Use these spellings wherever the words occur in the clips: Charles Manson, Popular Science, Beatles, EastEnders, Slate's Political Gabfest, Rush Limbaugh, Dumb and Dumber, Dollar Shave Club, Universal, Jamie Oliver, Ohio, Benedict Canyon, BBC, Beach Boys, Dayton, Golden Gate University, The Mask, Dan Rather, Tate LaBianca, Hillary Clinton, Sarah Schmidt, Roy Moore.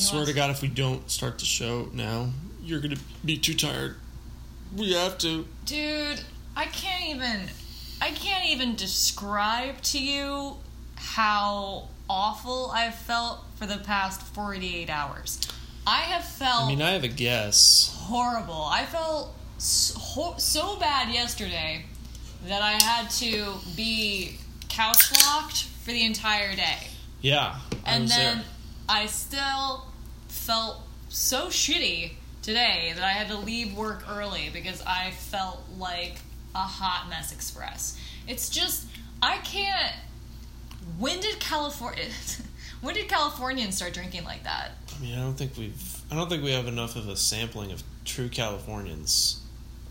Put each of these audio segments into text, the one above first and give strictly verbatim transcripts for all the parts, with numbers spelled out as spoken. He Swear to God, to- if we don't start the show now, you're going to be too tired. We have to. Dude, I can't even... I can't even describe to you how awful I've felt for the past forty-eight hours. I have felt... I mean, I have a guess. Horrible. I felt so, so bad yesterday that I had to be couch locked for the entire day. Yeah. I and was then there. I still felt so shitty today that I had to leave work early because I felt like a hot mess express. It's just, I can't... When did California... When did Californians start drinking like that? I mean, I don't think we've... I don't think we have enough of a sampling of true Californians.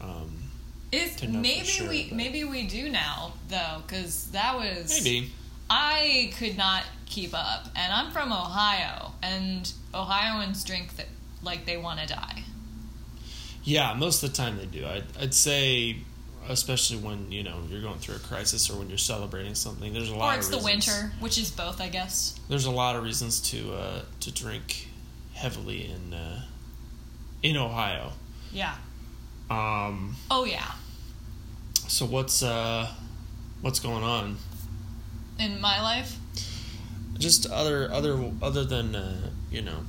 Um, it's, maybe sure, we but. Maybe we do now, though, because that was... Maybe. I could not keep up. And I'm from Ohio, and Ohioans drink that like they want to die. Yeah, most of the time they do. I'd, I'd say... Especially when, you know, you're going through a crisis or when you're celebrating something. There's a lot of reasons. Or it's the winter, which is both, I guess. There's a lot of reasons to uh, to drink heavily in uh, in Ohio. Yeah. Um, oh, yeah. So what's uh, what's going on? In my life? Just other other other than, uh, you know...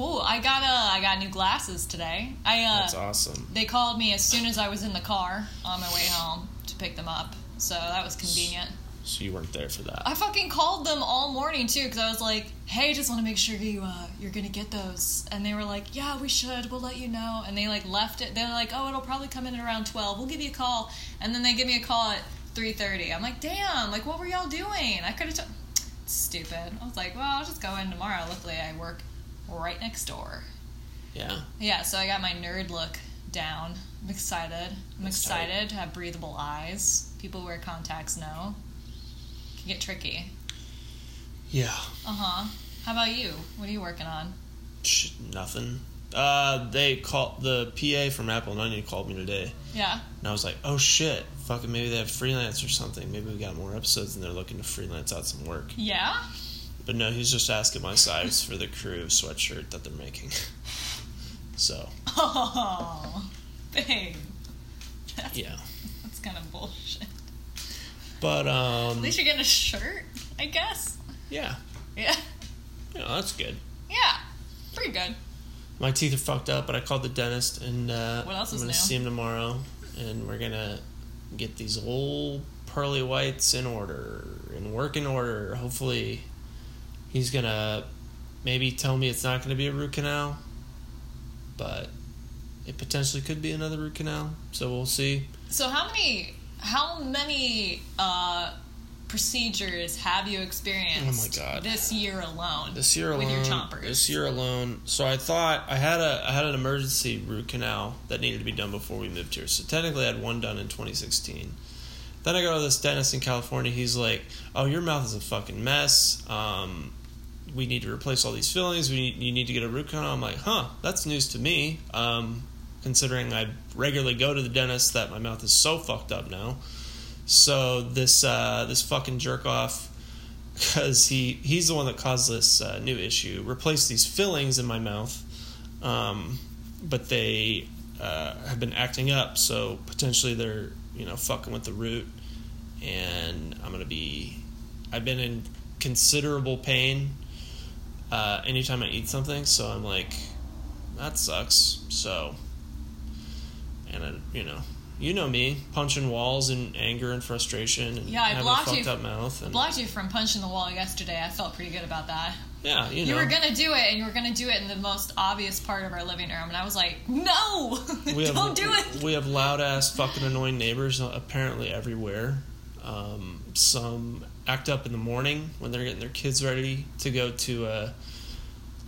Ooh, I got uh, I got new glasses today. I uh, That's awesome. They called me as soon as I was in the car on my way home to pick them up, so that was convenient. So you weren't there for that. I fucking called them all morning too, because I was like, "Hey, just want to make sure you uh, you're gonna get those," and they were like, "Yeah, we should. We'll let you know." And they like left it. They're like, "Oh, it'll probably come in at around twelve. We'll give you a call." And then they give me a call at three thirty. I'm like, "Damn! Like, what were y'all doing? I could have." T- Stupid. I was like, "Well, I'll just go in tomorrow. Luckily, I work right next door." Yeah. Yeah, so I got my nerd look down. I'm excited. I'm That's excited tight. To have breathable eyes. People who wear contacts know. Can get tricky. Yeah. Uh-huh. How about you? What are you working on? Shh, nothing. Uh, they called... The P A from Apple and Onion called me today. Yeah. And I was like, oh shit, fucking maybe they have freelance or something. Maybe we got more episodes and they're looking to freelance out some work. Yeah? But no, he's just asking my size for the crew sweatshirt that they're making. So. Oh, babe. That's, yeah. That's kind of bullshit. But, um... At least you're getting a shirt, I guess. Yeah. Yeah. Yeah, that's good. Yeah. Pretty good. My teeth are fucked up, but I called the dentist, and uh... What else is new? I'm gonna see him tomorrow, and we're gonna get these old pearly whites in order, and work in order, hopefully... He's going to maybe tell me it's not going to be a root canal, but it potentially could be another root canal, so we'll see. So how many how many uh, procedures have you experienced oh my God. this year alone? This year alone. With your chompers. This year alone. So I thought I had a I had an emergency root canal that needed to be done before we moved here. So technically I had one done in twenty sixteen. Then I go to this dentist in California. He's like, "Oh, your mouth is a fucking mess. Um We need to replace all these fillings. We need, you need to get a root canal." I'm like, huh, that's news to me. Um, considering I regularly go to the dentist, that my mouth is so fucked up now. So this uh, this fucking jerk off, because he he's the one that caused this uh, new issue. Replaced these fillings in my mouth, um, but they uh, have been acting up. So potentially they're you know fucking with the root, and I'm gonna be. I've been in considerable pain. Uh, anytime I eat something, so I'm like, that sucks. So, and I, you know, you know me, punching walls in anger and frustration, and yeah, I having blocked a fucked you, up mouth. And, I blocked you from punching the wall yesterday. I felt pretty good about that. Yeah, you know, you were gonna do it, and you were gonna do it in the most obvious part of our living room, and I was like, no, we don't have, do it. We have loud ass fucking annoying neighbors apparently everywhere. Um, some act up in the morning when they're getting their kids ready to go to uh,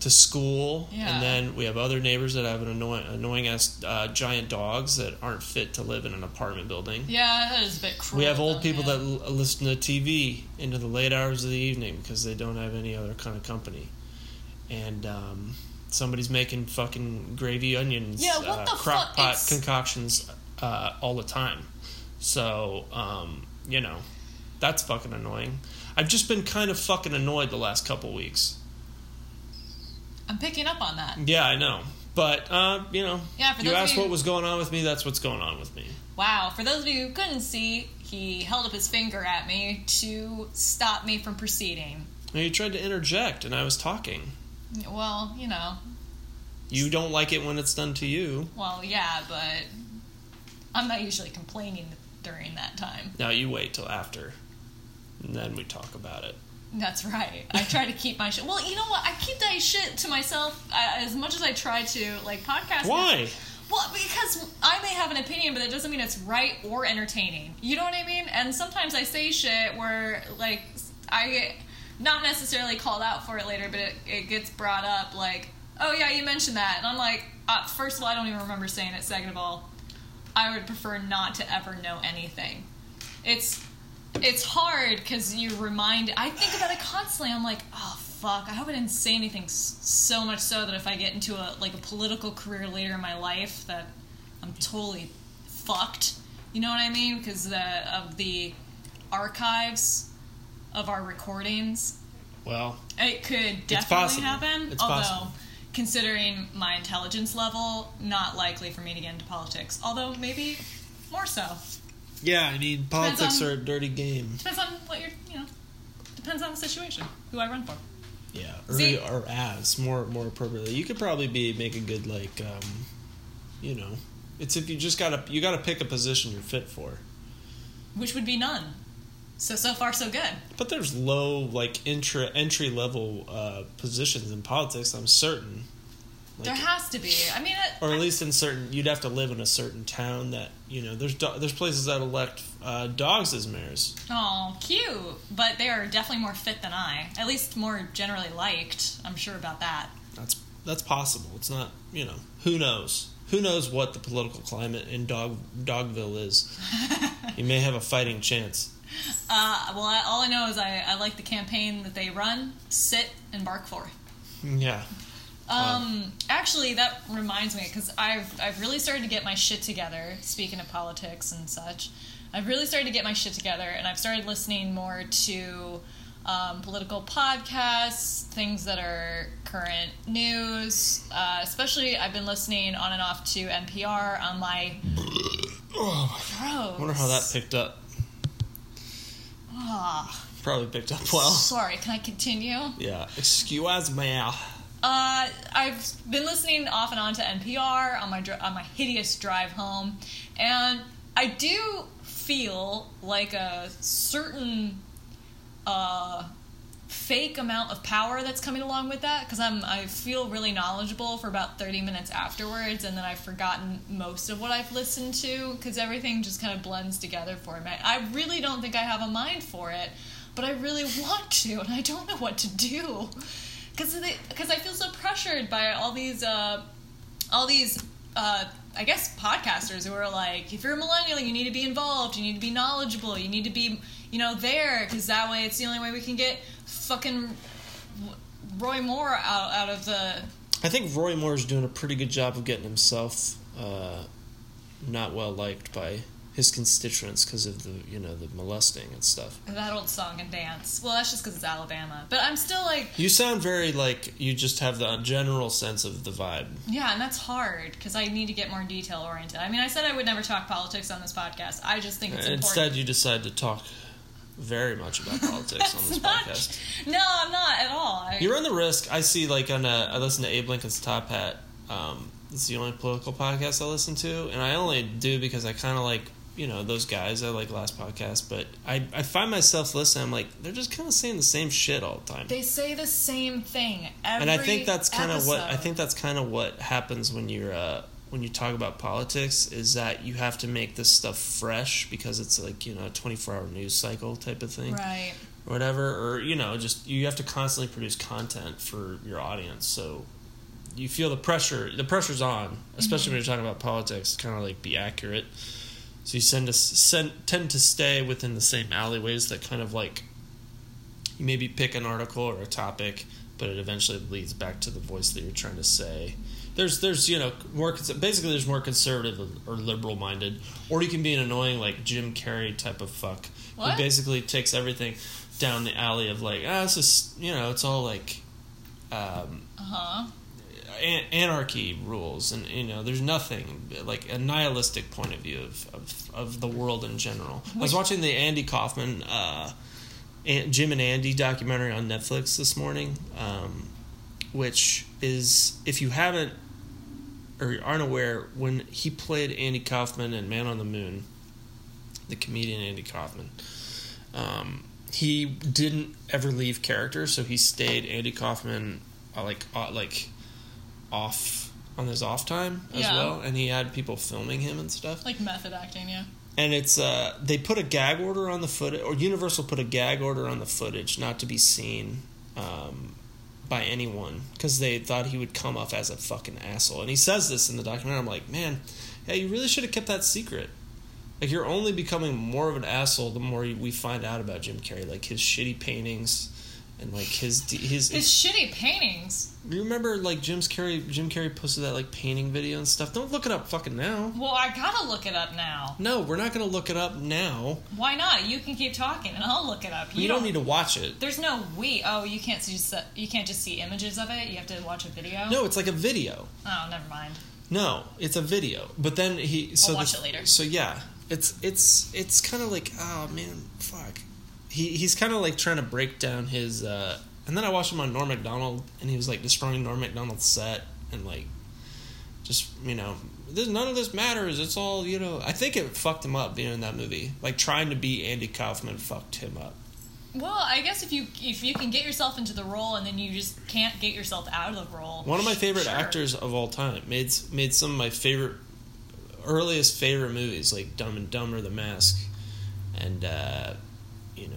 to school, yeah. And then we have other neighbors that have an annoying, annoying ass uh, giant dogs that aren't fit to live in an apartment building. Yeah, that is a bit cruel. We have old people yeah. that l- listen to T V into the late hours of the evening because they don't have any other kind of company, and um, somebody's making fucking gravy onions, yeah, what uh, the crock pot it's... concoctions uh, all the time. So um, you know. That's fucking annoying. I've just been kind of fucking annoyed the last couple weeks. I'm picking up on that. Yeah, I know. But, uh, you know, yeah, you asked you... what was going on with me, that's what's going on with me. Wow. For those of you who couldn't see, he held up his finger at me to stop me from proceeding. Well, you tried to interject, and I was talking. Well, you know. You don't like it when it's done to you. Well, yeah, but I'm not usually complaining during that time. No, you wait till after, and then we talk about it. That's right. I try to keep my shit. Well, you know what? I keep that shit to myself as much as I try to, like, podcast. Why? Well, because I may have an opinion, but that doesn't mean it's right or entertaining. You know what I mean? And sometimes I say shit where, like, I get not necessarily called out for it later, but it, it gets brought up, like, oh, yeah, you mentioned that. And I'm like, uh, first of all, I don't even remember saying it. Second of all, I would prefer not to ever know anything. It's... It's hard because you remind... I think about it constantly. I'm like, oh, fuck. I hope I didn't say anything so much so that if I get into a like a political career later in my life that I'm totally fucked. You know what I mean? Because the, of the archives of our recordings. Well, it could definitely happen. It's although, possible. Considering my intelligence level, not likely for me to get into politics. Although, maybe more so. Yeah, I mean, politics on, are a dirty game. Depends on what you're, you know, depends on the situation, who I run for. Yeah, or, See, or as, more more appropriately. You could probably be make a good, like, um, you know, it's if you just got to, you got to pick a position you're fit for. Which would be none. So, so far, so good. But there's low, like, intra, entry-level uh, positions in politics, I'm certain. Like, there has to be. I mean, it, or at least in certain, you'd have to live in a certain town that you know. There's do, there's places that elect uh, dogs as mayors. Oh, cute! But they are definitely more fit than I. At least more generally liked. I'm sure about that. That's that's possible. It's not you know who knows who knows what the political climate in dog Dogville is. You may have a fighting chance. Uh, well, I, all I know is I, I like the campaign that they run, sit, and bark for. Yeah. Um, wow. Actually, that reminds me, because I've, I've really started to get my shit together, speaking of politics and such. I've really started to get my shit together, and I've started listening more to um, political podcasts, things that are current news. Uh, especially, I've been listening on and off to N P R on my... Oh, gross. I wonder how that picked up. Oh. Probably picked up well. Sorry, can I continue? Yeah. Excuse me. Uh, I've been listening off and on to N P R on my dr- on my hideous drive home, and I do feel like a certain uh, fake amount of power that's coming along with that, because I'm I feel really knowledgeable for about thirty minutes afterwards, and then I've forgotten most of what I've listened to, because everything just kind of blends together for me. I really don't think I have a mind for it, but I really want to, and I don't know what to do. Because because I feel so pressured by all these, uh, all these, uh, I guess, podcasters who are like, if you're a millennial, you need to be involved, you need to be knowledgeable, you need to be, you know, there, because that way it's the only way we can get fucking Roy Moore out, out of the... I think Roy Moore's doing a pretty good job of getting himself uh, not well liked by his constituents because of the, you know, the molesting and stuff. That old song and dance. Well, that's just because it's Alabama. But I'm still like... You sound very like you just have the general sense of the vibe. Yeah, and that's hard because I need to get more detail-oriented. I mean, I said I would never talk politics on this podcast. I just think it's and important. Instead, you decide to talk very much about politics on this not, podcast. No, I'm not at all. I, you run the risk. I see, like, on a... I listen to Abe Lincoln's Top Hat. Um, it's the only political podcast I listen to. And I only do because I kind of like... You know, those guys, I like last podcast, but I, I find myself listening, I'm like, they're just kind of saying the same shit all the time. They say the same thing every And I think that's kind of what I think that's kind of what happens when you're uh, when you talk about politics, is that you have to make this stuff fresh because it's like, you know, a twenty-four hour news cycle type of thing. Right. Or whatever, or you know, just you have to constantly produce content for your audience. So you feel the pressure, the pressure's on, especially mm-hmm. when you're talking about politics, kind of like be accurate. So you send us, send, tend to stay within the same alleyways that kind of like you maybe pick an article or a topic, but it eventually leads back to the voice that you're trying to say. There's, there's you know, more basically there's more conservative or liberal-minded, or you can be an annoying like Jim Carrey type of fuck what? Who basically takes everything down the alley of like, ah, it's just, you know, it's all like... um, uh-huh. an- anarchy rules, and you know, there's nothing like a nihilistic point of view of of, of the world in general. Which, I was watching the Andy Kaufman uh, An- Jim and Andy documentary on Netflix this morning, um, which is, if you haven't or aren't aware, when he played Andy Kaufman in Man on the Moon, the comedian Andy Kaufman, um, he didn't ever leave character, so he stayed Andy Kaufman uh, like uh, like off on his off time as yeah. well, and he had people filming him and stuff, like method acting, yeah. And it's uh, they put a gag order on the footage, or Universal put a gag order on the footage, not to be seen um, by anyone, because they thought he would come off as a fucking asshole. And he says this in the documentary. I'm like, man, yeah, you really should have kept that secret. Like, you're only becoming more of an asshole the more we find out about Jim Carrey, like his shitty paintings, and like his his his, his shitty paintings. You remember, like, Jim Carrey? Jim Carrey posted that, like, painting video and stuff. Don't look it up fucking now. Well, I gotta look it up now. No, we're not gonna look it up now. Why not? You can keep talking, and I'll look it up. You, you don't, don't need to watch it. There's no we. Oh, you can't see, you can't just see images of it. You have to watch a video. No, it's like a video. Oh, never mind. No, it's a video. But then he. So I'll watch the, it later. So yeah, it's it's it's kind of like, oh man, fuck. He he's kind of like trying to break down his. Uh, And then I watched him on Norm Macdonald, and he was, like, destroying Norm Macdonald's set, and, like, just, you know, this, none of this matters. It's all, you know, I think it fucked him up, you know, in that movie. Like, trying to be Andy Kaufman fucked him up. Well, I guess if you if you can get yourself into the role and then you just can't get yourself out of the role. One of my favorite sure. actors of all time made made some of my favorite, earliest favorite movies, like Dumb and Dumber, The Mask, and, uh, you know,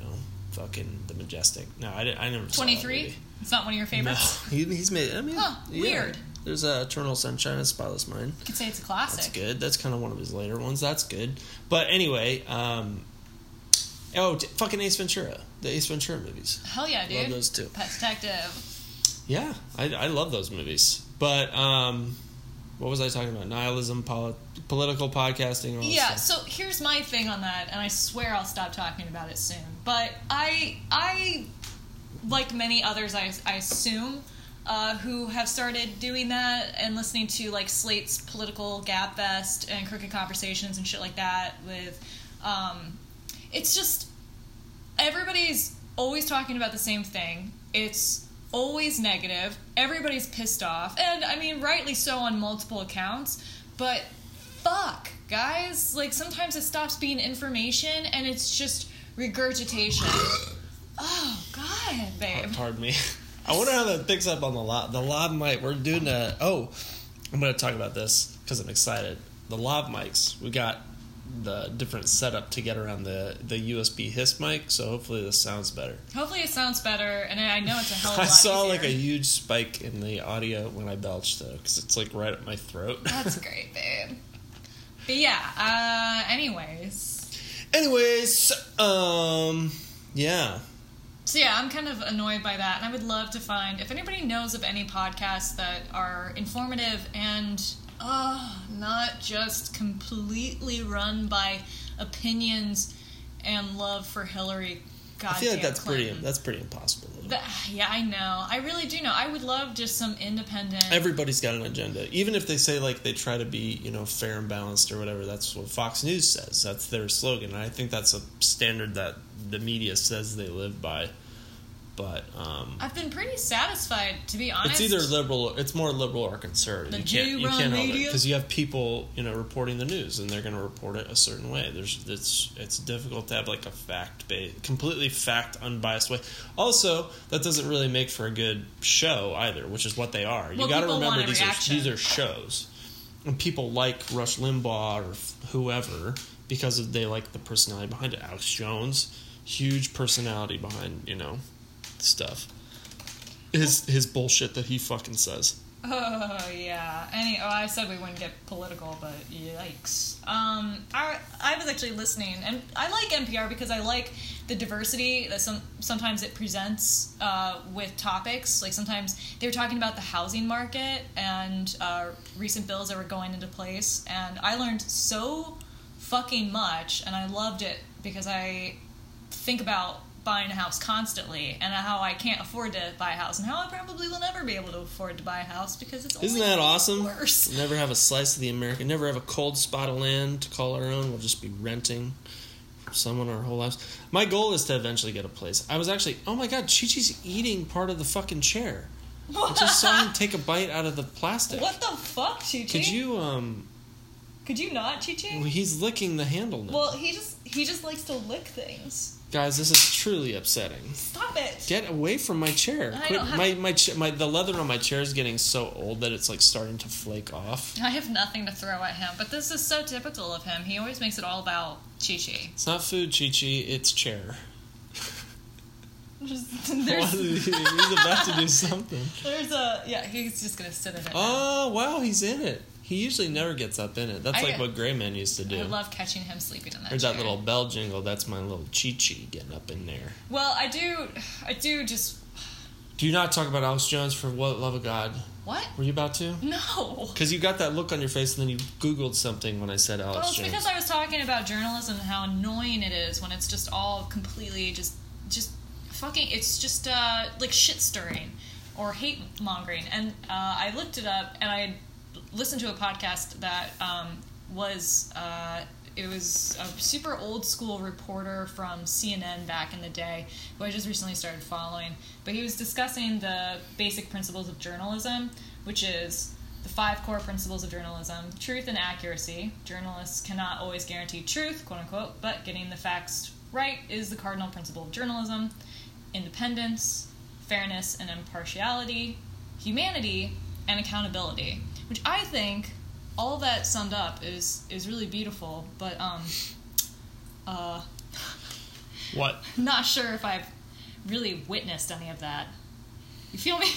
fucking The Majestic. No, I, didn't, I never saw that movie. It's not one of your favorites? No, he, he's made... I mean, huh, yeah. Weird. There's uh, Eternal Sunshine of the Spotless Mind. You could say it's a classic. That's good. That's kind of one of his later ones. That's good. But anyway, um... Oh, t- fucking Ace Ventura. The Ace Ventura movies. Hell yeah, dude. Love those too. Pet Detective. Yeah, I, I love those movies. But, um... what was I talking about? Nihilism, poli- political podcasting. All yeah, stuff. So here's my thing on that, and I swear I'll stop talking about it soon. But I, I like many others, I, I assume, uh, who have started doing that and listening to, like, Slate's Political Gabfest and Crooked Conversations and shit like that. With, um, it's just everybody's always talking about the same thing. It's always negative. Everybody's pissed off. And, I mean, rightly so on multiple accounts. But, fuck, guys. Like, sometimes it stops being information, and it's just regurgitation. Oh, God, babe. Pardon me. I wonder how that picks up on the lob. The lob mic. We're doing a... Oh, I'm going to talk about this because I'm excited. The lob mics. We got the different setup to get around the, the U S B hiss mic, so hopefully this sounds better. Hopefully it sounds better, and I know it's a hell of a lot I saw, easier. Like, a huge spike in the audio when I belched, though, because it's, like, right up my throat. That's great, babe. But, yeah, uh, anyways. Anyways, um, yeah. So, yeah, I'm kind of annoyed by that, and I would love to find, if anybody knows of any podcasts that are informative and... Oh, not just completely run by opinions and love for Hillary. God, I feel like that's Clinton. pretty. That's pretty impossible. That, yeah, I know. I really do know. I would love just some independent. Everybody's got an agenda, even if they say, like, they try to be, you know, fair and balanced or whatever. That's what Fox News says. That's their slogan. And I think that's a standard that the media says they live by. But um, I've been pretty satisfied, to be honest. It's either liberal, it's more liberal or conservative. The G run media, because you have people, you know, reporting the news, and they're going to report it a certain way. There's it's it's difficult to have, like, a fact based, completely fact unbiased way. Also, that doesn't really make for a good show either, which is what they are. Well, you got to remember these are, these are shows, and people like Rush Limbaugh or whoever because of, they like the personality behind it. Alex Jones, huge personality behind, you know. Stuff, his his bullshit that he fucking says. Oh yeah. Any oh, I said we wouldn't get political, but yikes. Um, I I was actually listening, and I like N P R because I like the diversity that some sometimes it presents uh, with topics. Like, sometimes they were talking about the housing market and uh, recent bills that were going into place, and I learned so fucking much, and I loved it because I think about buying a house constantly, and how I can't afford to buy a house, and how I probably will never be able to afford to buy a house because it's only worse. Isn't that awesome? Worse. Never have a slice of the America, never have a cold spot of land to call our own. We'll just be renting from someone our whole lives. My goal is to eventually get a place. I was actually, oh my god, Chi-Chi's eating part of the fucking chair. What? I just saw him take a bite out of the plastic. What the fuck, Chi-Chi? Could you, um... Could you not, Chi-Chi? Well, he's licking the handle now. Well, he just he just likes to lick things. Guys, this is truly upsetting. Stop it! Get away from my chair. I Quit. Don't have my, my, cha- my the leather on my chair is getting so old that it's like starting to flake off. I have nothing to throw at him, but this is so typical of him. He always makes it all about Chi-Chi. It's not food, Chi-Chi. It's chair. Just, he's about to do something. There's a yeah. He's just gonna sit in it. Oh now. Wow, he's in it. He usually never gets up in it. That's I, like what Gray Man used to do. I love catching him sleeping in that There's chair. That little bell jingle. That's my little Chi-Chi getting up in there. Well, I do... I do just... Do not talk about Alex Jones for what love of God. What? Were you about to? No. Because you got that look on your face and then you Googled something when I said Alex Jones. Well, it's because I was talking about journalism and how annoying it is when it's just all completely just... Just fucking... It's just, uh, like, shit-stirring or hate-mongering. And uh, I looked it up and I... listened to a podcast that um, was uh, it was a super old school reporter from C N N back in the day who I just recently started following, but he was discussing the basic principles of journalism, which is the five core principles of journalism: truth and accuracy. Journalists cannot always guarantee truth, quote unquote, but getting the facts right is the cardinal principle of journalism. Independence, fairness and impartiality, humanity and accountability. Which I think, all that summed up is is really beautiful, but um, uh, what? Not sure if I've really witnessed any of that. You feel me?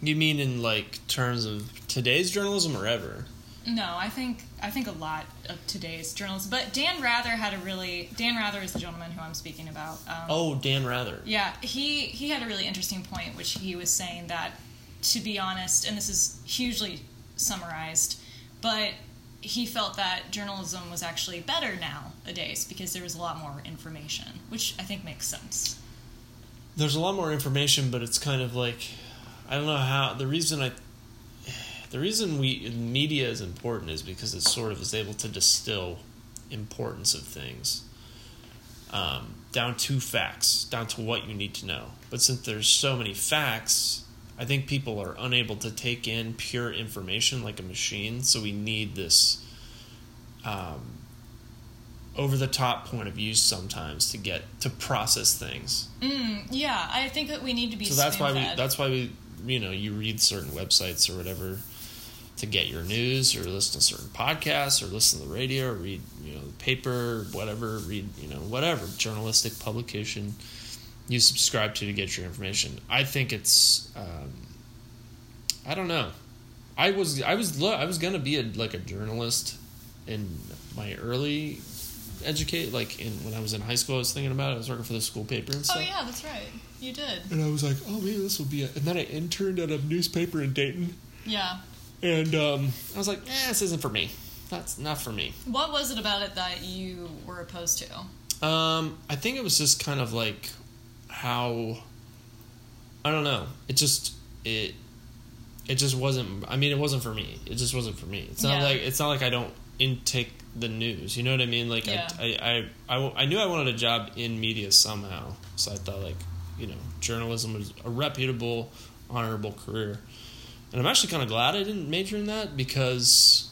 You mean in like terms of today's journalism or ever? No, I think I think a lot of today's journalism. But Dan Rather had a really Dan Rather is the gentleman who I'm speaking about. Um, oh, Dan Rather. Yeah, he he had a really interesting point, which he was saying that, to be honest, and this is hugely summarized, but he felt that journalism was actually better nowadays because there was a lot more information, which I think makes sense. There's a lot more information, but it's kind of like, I don't know how, the reason I, the reason we, media is important is because it sort of is able to distill importance of things um, down to facts, down to what you need to know. But since there's so many facts, I think people are unable to take in pure information like a machine, so we need this um, over-the-top point of view sometimes to get to process things. Mm, yeah, I think that we need to be. So that's why we. That's why we. You know, you read certain websites or whatever to get your news, or listen to certain podcasts, or listen to the radio, or read you know the paper, whatever. Read you know whatever journalistic publication you subscribe to to get your information. I think it's, um, I don't know. I was, I was, I was gonna be a, like a journalist in my early educate, like in, when I was in high school, I was thinking about it. I was working for the school paper and stuff. Oh yeah, that's right. You did. And I was like, oh maybe this will be a, and then I interned at a newspaper in Dayton. Yeah. And, um, I was like, eh, this isn't for me. That's not for me. What was it about it that you were opposed to? Um, I think it was just kind of like, how I don't know it just it it just wasn't I mean it wasn't for me it just wasn't for me it's not yeah. like it's not like I don't intake the news, you know what I mean, like yeah. I, I, I, I knew I wanted a job in media somehow, so I thought like you know journalism was a reputable, honorable career, and I'm actually kind of glad I didn't major in that because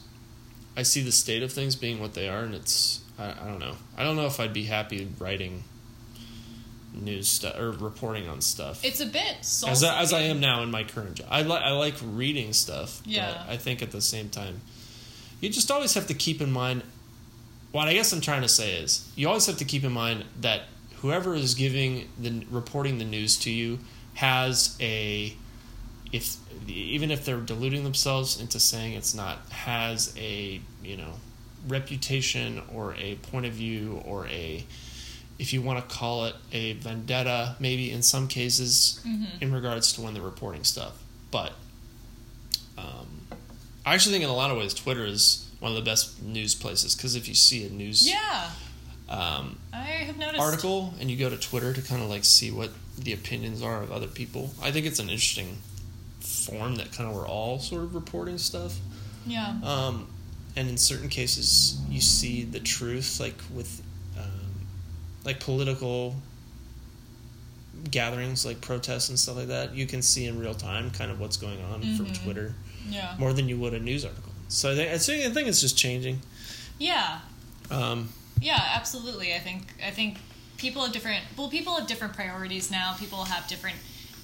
I see the state of things being what they are, and it's I, I don't know I don't know if I'd be happy writing news stuff or reporting on stuff. It's a bit salty. As I, as I am now in my current job. I like I like reading stuff. Yeah. But I think at the same time, you just always have to keep in mind. What I guess I'm trying to say is, you always have to keep in mind that whoever is giving the reporting the news to you has a, if even if they're deluding themselves into saying it's not, has a you know reputation or a point of view or a, if you want to call it a vendetta, maybe in some cases, mm-hmm. in regards to when they're reporting stuff. But um, I actually think in a lot of ways Twitter is one of the best news places because if you see a news yeah. um, I have noticed. article, and you go to Twitter to kind of like see what the opinions are of other people. I think it's an interesting form that kind of we're all sort of reporting stuff. Yeah. Um, and in certain cases, you see the truth, like with um, like political gatherings, like protests and stuff like that. You can see in real time kind of what's going on mm-hmm. from Twitter, yeah, more than you would a news article. So I think I think it's just changing. Yeah. Um, yeah, absolutely. I think I think people have different well, people have different priorities now. People have different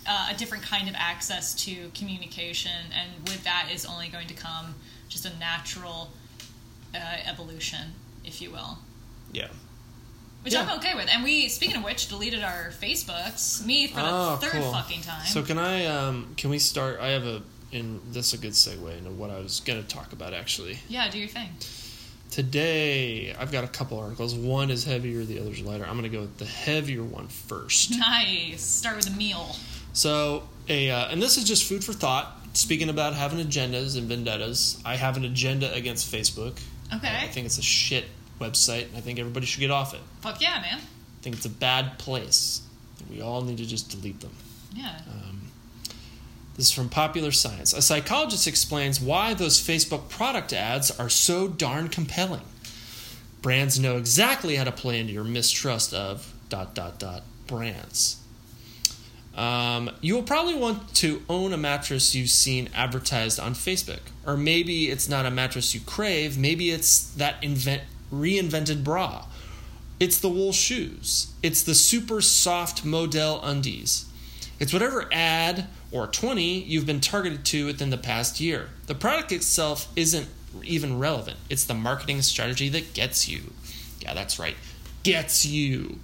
uh, a different kind of access to communication, and with that is only going to come just a natural uh, evolution, if you will. Yeah. Which yeah. I'm okay with. And we, speaking of which, deleted our Facebooks. Me for the oh, third cool. fucking time. So can I? Um, can we start? I have a. And that's a good segue into what I was going to talk about, actually. Yeah, do your thing. Today, I've got a couple articles. One is heavier, the other's lighter. I'm going to go with the heavier one first. Nice. Start with a meal. So, a uh, and this is just food for thought. Speaking about having agendas and vendettas, I have an agenda against Facebook. Okay. Uh, I think it's a shit website, and I think everybody should get off it. Fuck yeah, man. I think it's a bad place. We all need to just delete them. Yeah. Um, This is from Popular Science. A psychologist explains why those Facebook product ads are so darn compelling. Brands know exactly how to play into your mistrust of dot dot dot brands. Um, you will probably want to own a mattress you've seen advertised on Facebook. Or maybe it's not a mattress you crave. Maybe it's that invent, reinvented bra. It's the wool shoes. It's the super soft Modal undies. It's whatever ad or twenty you've been targeted to within the past year. The product itself isn't even relevant. It's the marketing strategy that gets you. Yeah, that's right. Gets you.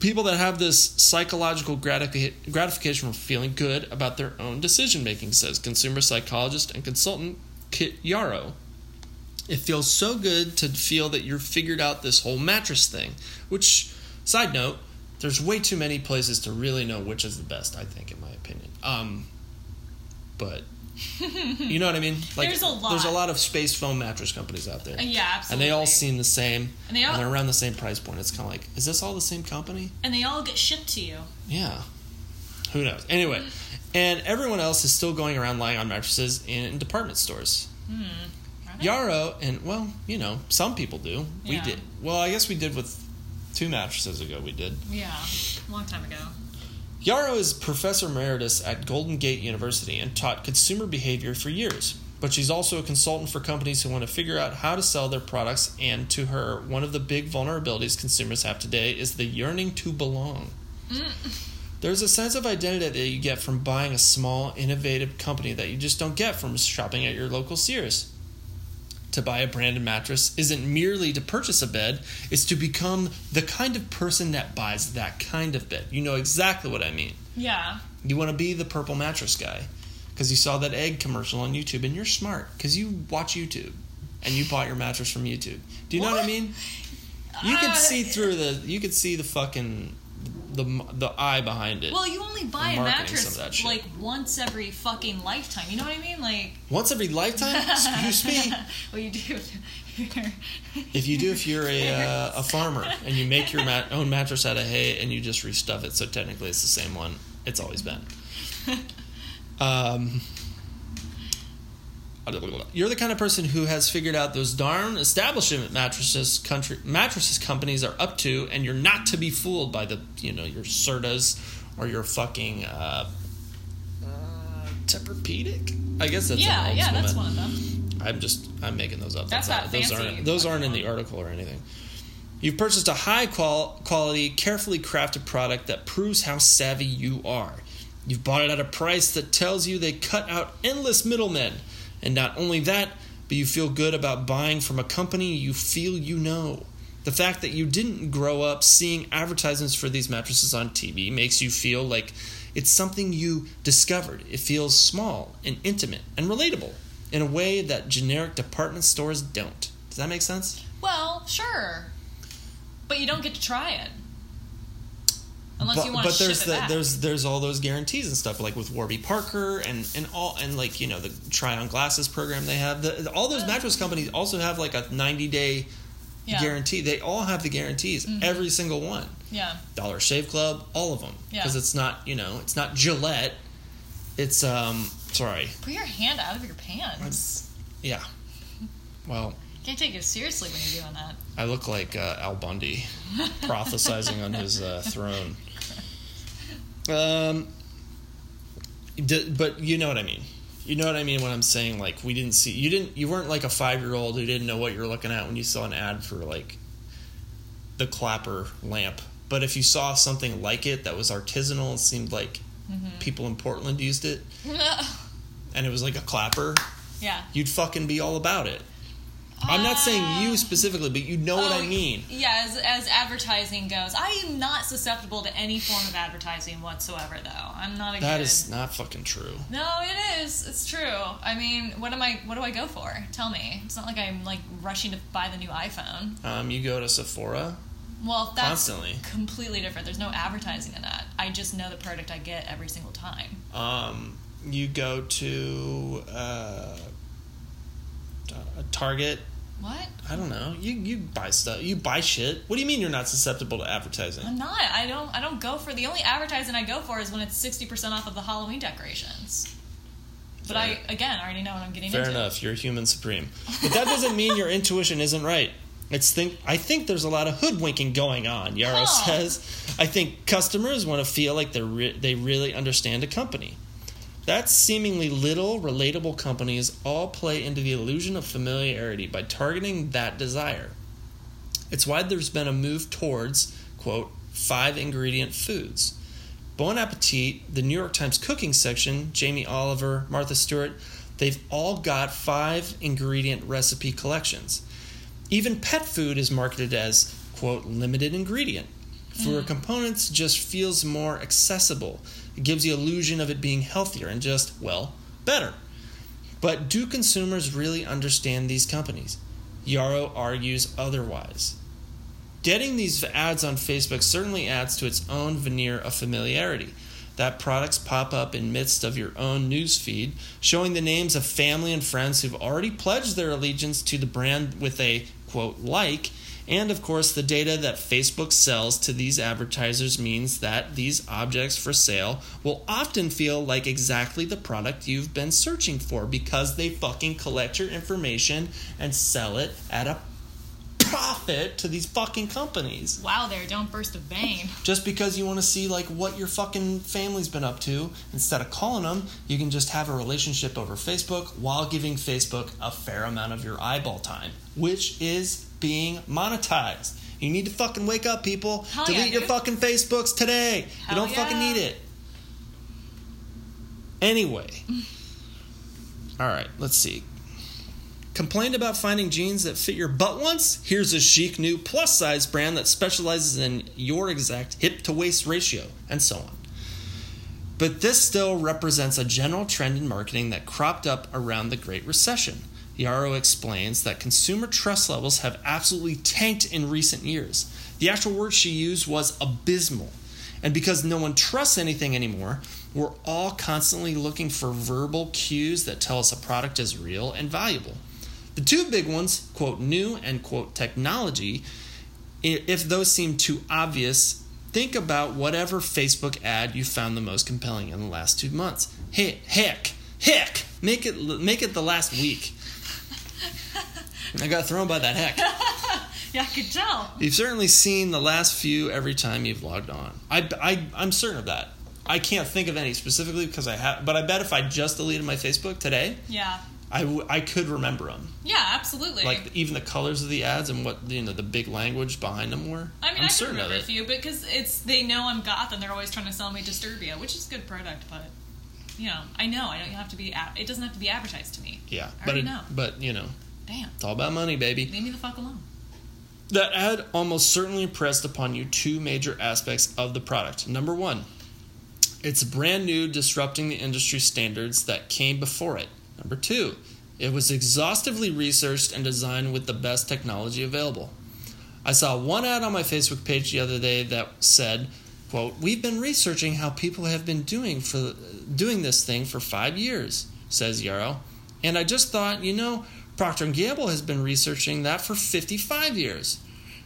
People that have this psychological gratif- gratification from feeling good about their own decision-making, says consumer psychologist and consultant Kit Yarrow. It feels so good to feel that you've figured out this whole mattress thing, which, side note, there's way too many places to really know which is the best, I think, in my opinion. Um, but, you know what I mean? Like, there's a lot. There's a lot of space foam mattress companies out there. Uh, yeah, absolutely. And they all seem the same. And, they all, and they're around the same price point. It's kind of like, is this all the same company? And they all get shipped to you. Yeah. Who knows? Anyway, and everyone else is still going around lying on mattresses in department stores. Hmm. Yarrow, and, well, you know, some people do. Yeah. We did. Well, I guess we did with... Two mattresses ago we did. Yeah, a long time ago. Yarrow is professor emeritus at Golden Gate University and taught consumer behavior for years. But she's also a consultant for companies who want to figure out how to sell their products, and to her, one of the big vulnerabilities consumers have today is the yearning to belong. Mm. There's a sense of identity that you get from buying a small, innovative company that you just don't get from shopping at your local Sears. To buy a branded mattress isn't merely to purchase a bed, it's to become the kind of person that buys that kind of bed. You know exactly what I mean. Yeah. You want to be the purple mattress guy because you saw that egg commercial on YouTube, and you're smart because you watch YouTube and you bought your mattress from YouTube. Do you what? know what I mean? You uh, could see through the, you could see the fucking, the the eye behind it. Well, you only buy a mattress like once every fucking lifetime. You know what I mean? Like once every lifetime? Excuse me. Well, you do. If you do, if you're a uh, a farmer and you make your mat- own mattress out of hay and you just restuff it, so technically it's the same one. It's always been. Um. You're the kind of person who has figured out those darn establishment mattresses country mattresses companies are up to, and you're not to be fooled by the, you know, your Certas or your fucking uh, uh, Tempur-Pedic. I guess that's yeah, an yeah, that's one of them. I'm just I'm making those up. That's, that's not those fancy. Aren't, those aren't in the article or anything. You've purchased a high qual- quality, carefully crafted product that proves how savvy you are. You've bought it at a price that tells you they cut out endless middlemen. And not only that, but you feel good about buying from a company you feel you know. The fact that you didn't grow up seeing advertisements for these mattresses on T V makes you feel like it's something you discovered. It feels small and intimate and relatable in a way that generic department stores don't. Does that make sense? Well, sure. But you don't get to try it. Unless but, you want but to there's ship it the, back. there's there's all those guarantees and stuff, like with Warby Parker and, and all and like you know the try on glasses program they have. The, all those mattress companies also have like a ninety day yeah. guarantee. They all have the guarantees. Mm-hmm. Every single one. Yeah. Dollar Shave Club, all of them. Yeah. Because it's not, you know, it's not Gillette. It's, um, sorry. Put your hand out of your pants. I'm, yeah. Well. Can't take it seriously when you're doing that. I look like uh, Al Bundy prophesizing on his uh, throne. Um, d- but you know what I mean. You know what I mean when I'm saying, like, we didn't see... You didn't. You weren't like a five-year-old who didn't know what you were looking at when you saw an ad for, like, the clapper lamp. But if you saw something like it that was artisanal, it seemed like mm-hmm. people in Portland used it, and it was like a clapper, yeah, you'd fucking be all about it. I'm not saying you specifically, but you know oh, what I mean. Yeah, as, as advertising goes. I am not susceptible to any form of advertising whatsoever, though. I'm not a That good... is not fucking true. No, it is. It's true. I mean, what am I? What do I go for? Tell me. It's not like I'm, like, rushing to buy the new iPhone. Um, you go to Sephora? Well, that's constantly. Completely different. There's no advertising in that. I just know the product I get every single time. Um, you go to... Uh... A Target. What? I don't know. You you buy stuff. You buy shit. What do you mean you're not susceptible to advertising? I'm not. I don't. I don't go for the only advertising I go for is when it's sixty percent off of the Halloween decorations. But Fair. I again I already know what I'm getting Fair into. Fair enough. You're human supreme. But that doesn't mean your intuition isn't right. It's think I think there's a lot of hoodwinking going on. Yarrow oh. says, I think customers want to feel like they re- they really understand a company. That seemingly little, relatable companies all play into the illusion of familiarity by targeting that desire. It's why there's been a move towards, quote, five-ingredient foods. Bon Appetit, the New York Times cooking section, Jamie Oliver, Martha Stewart, they've all got five-ingredient recipe collections. Even pet food is marketed as, quote, limited ingredient. Fewer mm. components just feels more accessible. It gives the illusion of it being healthier and just, well, better. But do consumers really understand these companies? Yarrow argues otherwise. Getting these ads on Facebook certainly adds to its own veneer of familiarity. That products pop up in midst of your own newsfeed, showing the names of family and friends who've already pledged their allegiance to the brand with a, quote, like, and, of course, the data that Facebook sells to these advertisers means that these objects for sale will often feel like exactly the product you've been searching for because they fucking collect your information and sell it at a profit to these fucking companies. Wow there, don't burst a vein. Just because you want to see, like, what your fucking family's been up to, instead of calling them, you can just have a relationship over Facebook while giving Facebook a fair amount of your eyeball time, which is... being monetized. You need to fucking wake up, people. Hell Delete yeah, your fucking Facebooks today. Hell you don't yeah. fucking need it. Anyway. Alright, let's see. Complained about finding jeans that fit your butt once? Here's a chic new plus size brand that specializes in your exact hip to waist ratio, and so on. But this still represents a general trend in marketing that cropped up around the Great Recession. Yarrow explains that consumer trust levels have absolutely tanked in recent years. The actual word she used was abysmal. And because no one trusts anything anymore, we're all constantly looking for verbal cues that tell us a product is real and valuable. The two big ones, quote, new and, quote, technology, if those seem too obvious, think about whatever Facebook ad you found the most compelling in the last two months. Hey, heck, heck, make it, make it the last week. I got thrown by that heck. Yeah, I could tell. You've certainly seen the last few every time you've logged on. I, I, I'm certain of that. I can't think of any specifically because I have, but I bet if I just deleted my Facebook today, yeah, I, w- I could remember them. Yeah, absolutely. Like even the colors of the ads and what you know the big language behind them were. I mean, I'm I certain remember of it. A few because it's they know I'm goth and they're always trying to sell me Disturbia, which is a good product, but. You know, I know. I don't have to be. It doesn't have to be advertised to me. Yeah, I already but it, know. But you know, damn, it's all about money, baby. Leave me the fuck alone. That ad almost certainly impressed upon you two major aspects of the product. Number one, it's brand new, disrupting the industry standards that came before it. Number two, it was exhaustively researched and designed with the best technology available. I saw one ad on my Facebook page the other day that said, "Quote: We've been researching how people have been doing for." Doing this thing for five years, says Yarrow. And I just thought, you know, Procter and Gamble has been researching that for fifty-five years.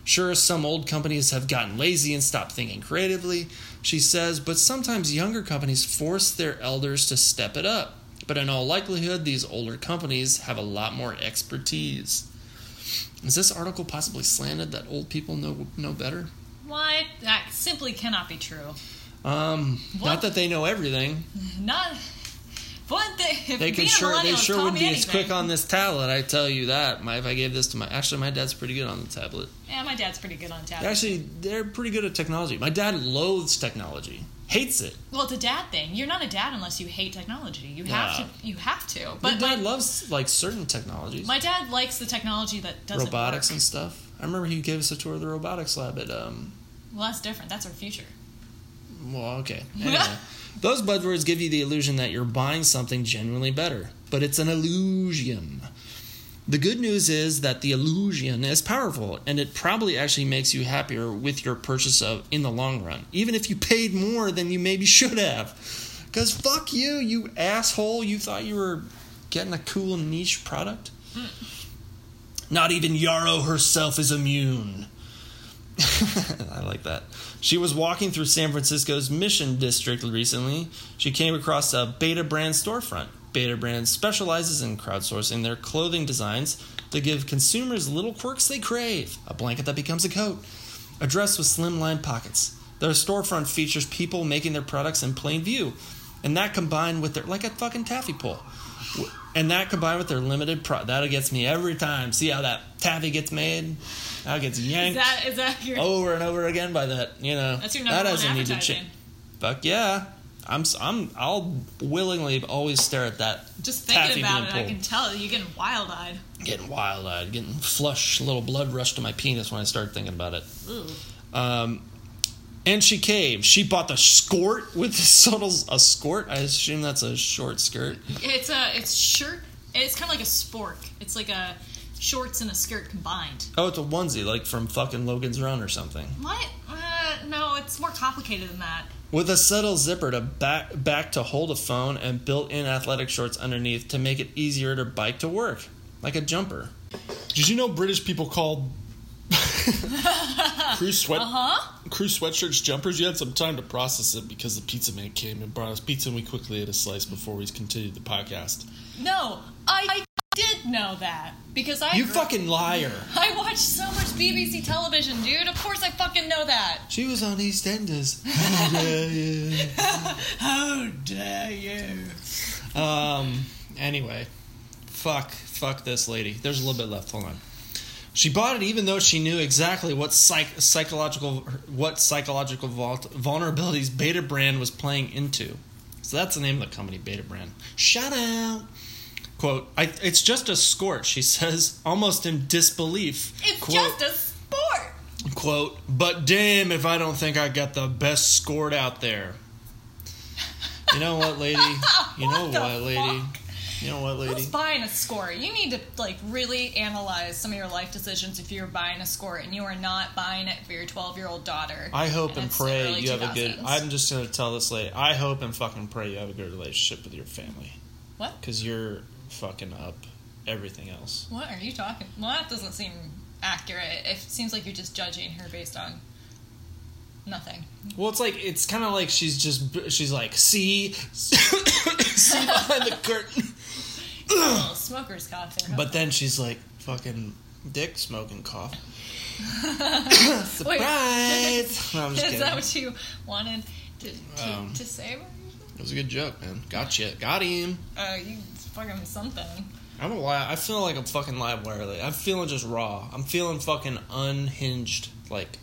Sure, some old companies have gotten lazy and stopped thinking creatively, she says, but sometimes younger companies force their elders to step it up. But in all likelihood, these older companies have a lot more expertise. Is this article possibly slanted that old people know know better? Why? That simply cannot be true. Um, what? Not that they know everything. Not... What the, if they can sure they sure would be anything. As quick on this tablet, I tell you that. My, if I gave this to my actually my dad's pretty good on the tablet. Yeah, my dad's pretty good on tablet. Actually, they're pretty good at technology. My dad loathes technology, hates it. Well, it's a dad thing. You're not a dad unless you hate technology. You have yeah. to. You have to. But my dad my, loves like certain technologies. My dad likes the technology that doesn't robotics work. And stuff. I remember he gave us a tour of the robotics lab at. Um, well, that's different. That's our future. Well, okay. Anyway. Those buzzwords give you the illusion that you're buying something genuinely better, but it's an illusion. The good news is that the illusion is powerful, and it probably actually makes you happier with your purchase of in the long run, even if you paid more than you maybe should have. Because fuck you, you asshole. You thought you were getting a cool niche product? Not even Yarrow herself is immune. I like that. She was walking through San Francisco's Mission District recently. She came across a Beta Brand storefront. Beta Brand specializes in crowdsourcing their clothing designs to give consumers little quirks they crave. A blanket that becomes a coat. A dress with slimline pockets. Their storefront features people making their products in plain view. And that combined with their... Like a fucking taffy pole. And that combined with their limited pro... That gets me every time. See how that taffy gets made? How it gets yanked is that, is that your, over and over again by that, you know. That's your number that doesn't one need to change. Fuck yeah. I'm, I'm, I'll willingly always stare at that. Just thinking about it, pulled. I can tell you're getting wild-eyed. Getting wild-eyed. Getting flush, little blood rush to my penis when I start thinking about it. Ooh. Um, and she caved. She bought the skirt with the subtle... A skirt? I assume that's a short skirt. It's a it's shirt. It's kind of like a spork. It's like a... Shorts and a skirt combined. Oh, it's a onesie, like from fucking Logan's Run or something. What? Uh, no, it's more complicated than that. With a subtle zipper to back, back to hold a phone and built-in athletic shorts underneath to make it easier to bike to work. Like a jumper. Did you know British people called crew, sweat, uh-huh. crew sweatshirts jumpers? You had some time to process it because the pizza man came and brought us pizza and we quickly ate a slice before we continued the podcast. No, I... I- did know that because I you grew- fucking liar. I watched so much B B C television, dude. Of course I fucking know that. She was on EastEnders. How dare you? How dare you? Um. Anyway, fuck, fuck this lady. There's a little bit left. Hold on. She bought it even though she knew exactly what psych- psychological what psychological vul- vulnerabilities Beta Brand was playing into. So that's the name of the company, Beta Brand. Shout out. Quote, I, it's just a skirt, she says, almost in disbelief. It's quote, just a sport. Quote, but damn if I don't think I got the best skirt out there. You know what, lady? You what know what, lady? Fuck? You know what, lady? Who's buying a skirt? You need to, like, really analyze some of your life decisions if you're buying a skirt and you are not buying it for your twelve-year-old daughter. I hope and, and pray you have a good... I'm just going to tell this lady, I hope and fucking pray you have a good relationship with your family. What? Because you're... fucking up everything else. What are you talking? Well, that doesn't seem accurate. It seems like you're just judging her based on nothing. Well, it's like it's kind of like she's just she's like see see behind the curtain. Little smoker's cough there. But then she's like fucking dick smoking cough. Surprise! Wait, no, I'm just is kidding. That what you wanted to to, um, to say? It was a good joke, man. Gotcha. Got him. Uh, you fucking something. I'm a li- I feel like I'm fucking live wire. Like, I'm feeling just raw. I'm feeling fucking unhinged, like,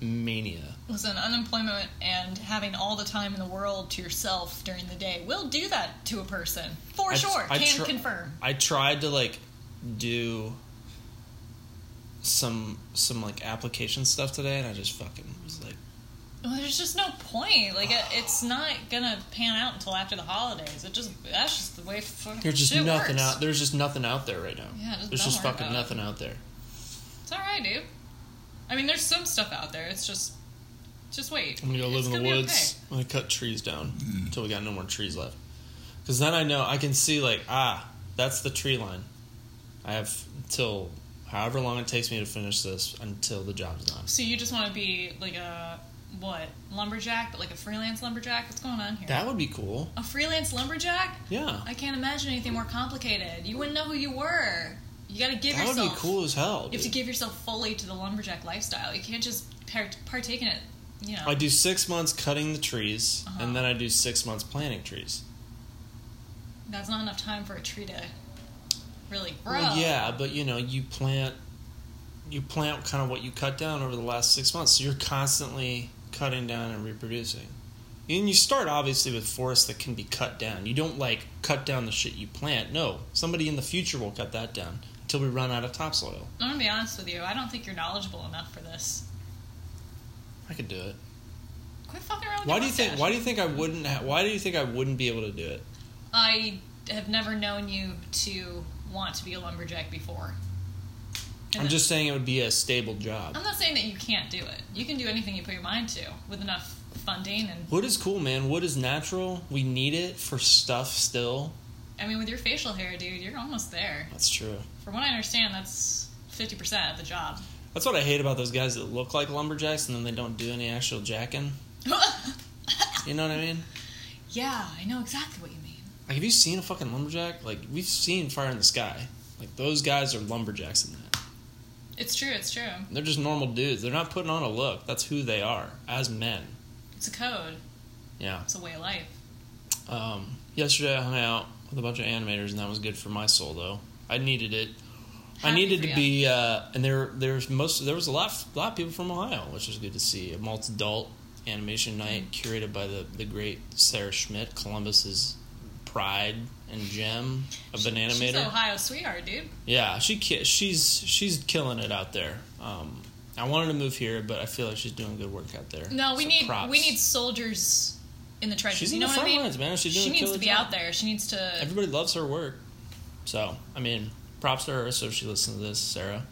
mania. Listen, unemployment and having all the time in the world to yourself during the day will do that to a person. For I, sure. I Can tr- confirm. I tried to, like, do some, some, like, application stuff today, and I just fucking was like, well, there's just no point. Like, it, it's not gonna pan out until after the holidays. It just that's just the way fucking there's just shit nothing works. out. There's just nothing out there right now. Yeah, just there's just fucking nothing it. out there. It's all right, dude. I mean, there's some stuff out there. It's just, just wait. I'm gonna go live it's in the woods. Okay. I'm gonna cut trees down mm. until we got no more trees left. Because then I know I can see like ah, that's the tree line. I have till however long it takes me to finish this until the job's done. So you just want to be like a, what, lumberjack, but like a freelance lumberjack? What's going on here? That would be cool. A freelance lumberjack? Yeah. I can't imagine anything more complicated. You wouldn't know who you were. You got to give that yourself... That would be cool as hell. You dude. have to give yourself fully to the lumberjack lifestyle. You can't just partake in it, you know. I do six months cutting the trees, uh-huh. and then I do six months planting trees. That's not enough time for a tree to... really grow. Well, yeah, but you know, you plant you plant kind of what you cut down over the last six months. So you're constantly cutting down and reproducing. And you start obviously with forests that can be cut down. You don't like cut down the shit you plant. No, somebody in the future will cut that down until we run out of topsoil. I'm gonna be honest with you. I don't think you're knowledgeable enough for this. I could do it. Quit fucking around with why do you mustache. think? Why do you think I wouldn't? Ha- why do you think I wouldn't be able to do it? I have never known you to. Want to be a lumberjack before. And I'm just saying it would be a stable job. I'm not saying that you can't do it. You can do anything you put your mind to with enough funding and. Wood is cool, man. Wood is natural. We need it for stuff still. I mean, with your facial hair, dude, you're almost there. That's true. From what I understand, that's fifty percent of the job. That's what I hate about those guys that look like lumberjacks and then they don't do any actual jacking. You know what I mean? Yeah, I know exactly what you mean. Like, have you seen a fucking lumberjack? Like, we've seen Fire in the Sky. Like, those guys are lumberjacks in that. It's true, it's true. They're just normal dudes. They're not putting on a look. That's who they are, as men. It's a code. Yeah. It's a way of life. Um, yesterday I hung out with a bunch of animators, and that was good for my soul, though. I needed it. Happy I needed to be, uh, and there, there was most, there was a lot, a lot of people from Ohio, which was good to see. A multi-adult animation night mm-hmm. curated by the, the great Sarah Schmidt, Columbus's... pride and gem of an animator. She's an Ohio sweetheart, dude. Yeah, she she's she's killing it out there. Um, I wanted to move here, but I feel like she's doing good work out there. No, we so need props. we need soldiers in the trenches. She's in you know the what front I mean? lines, man. She's doing she needs to be job. out there. She needs to. Everybody loves her work, so I mean, props to her. So if she listens to this, Sarah,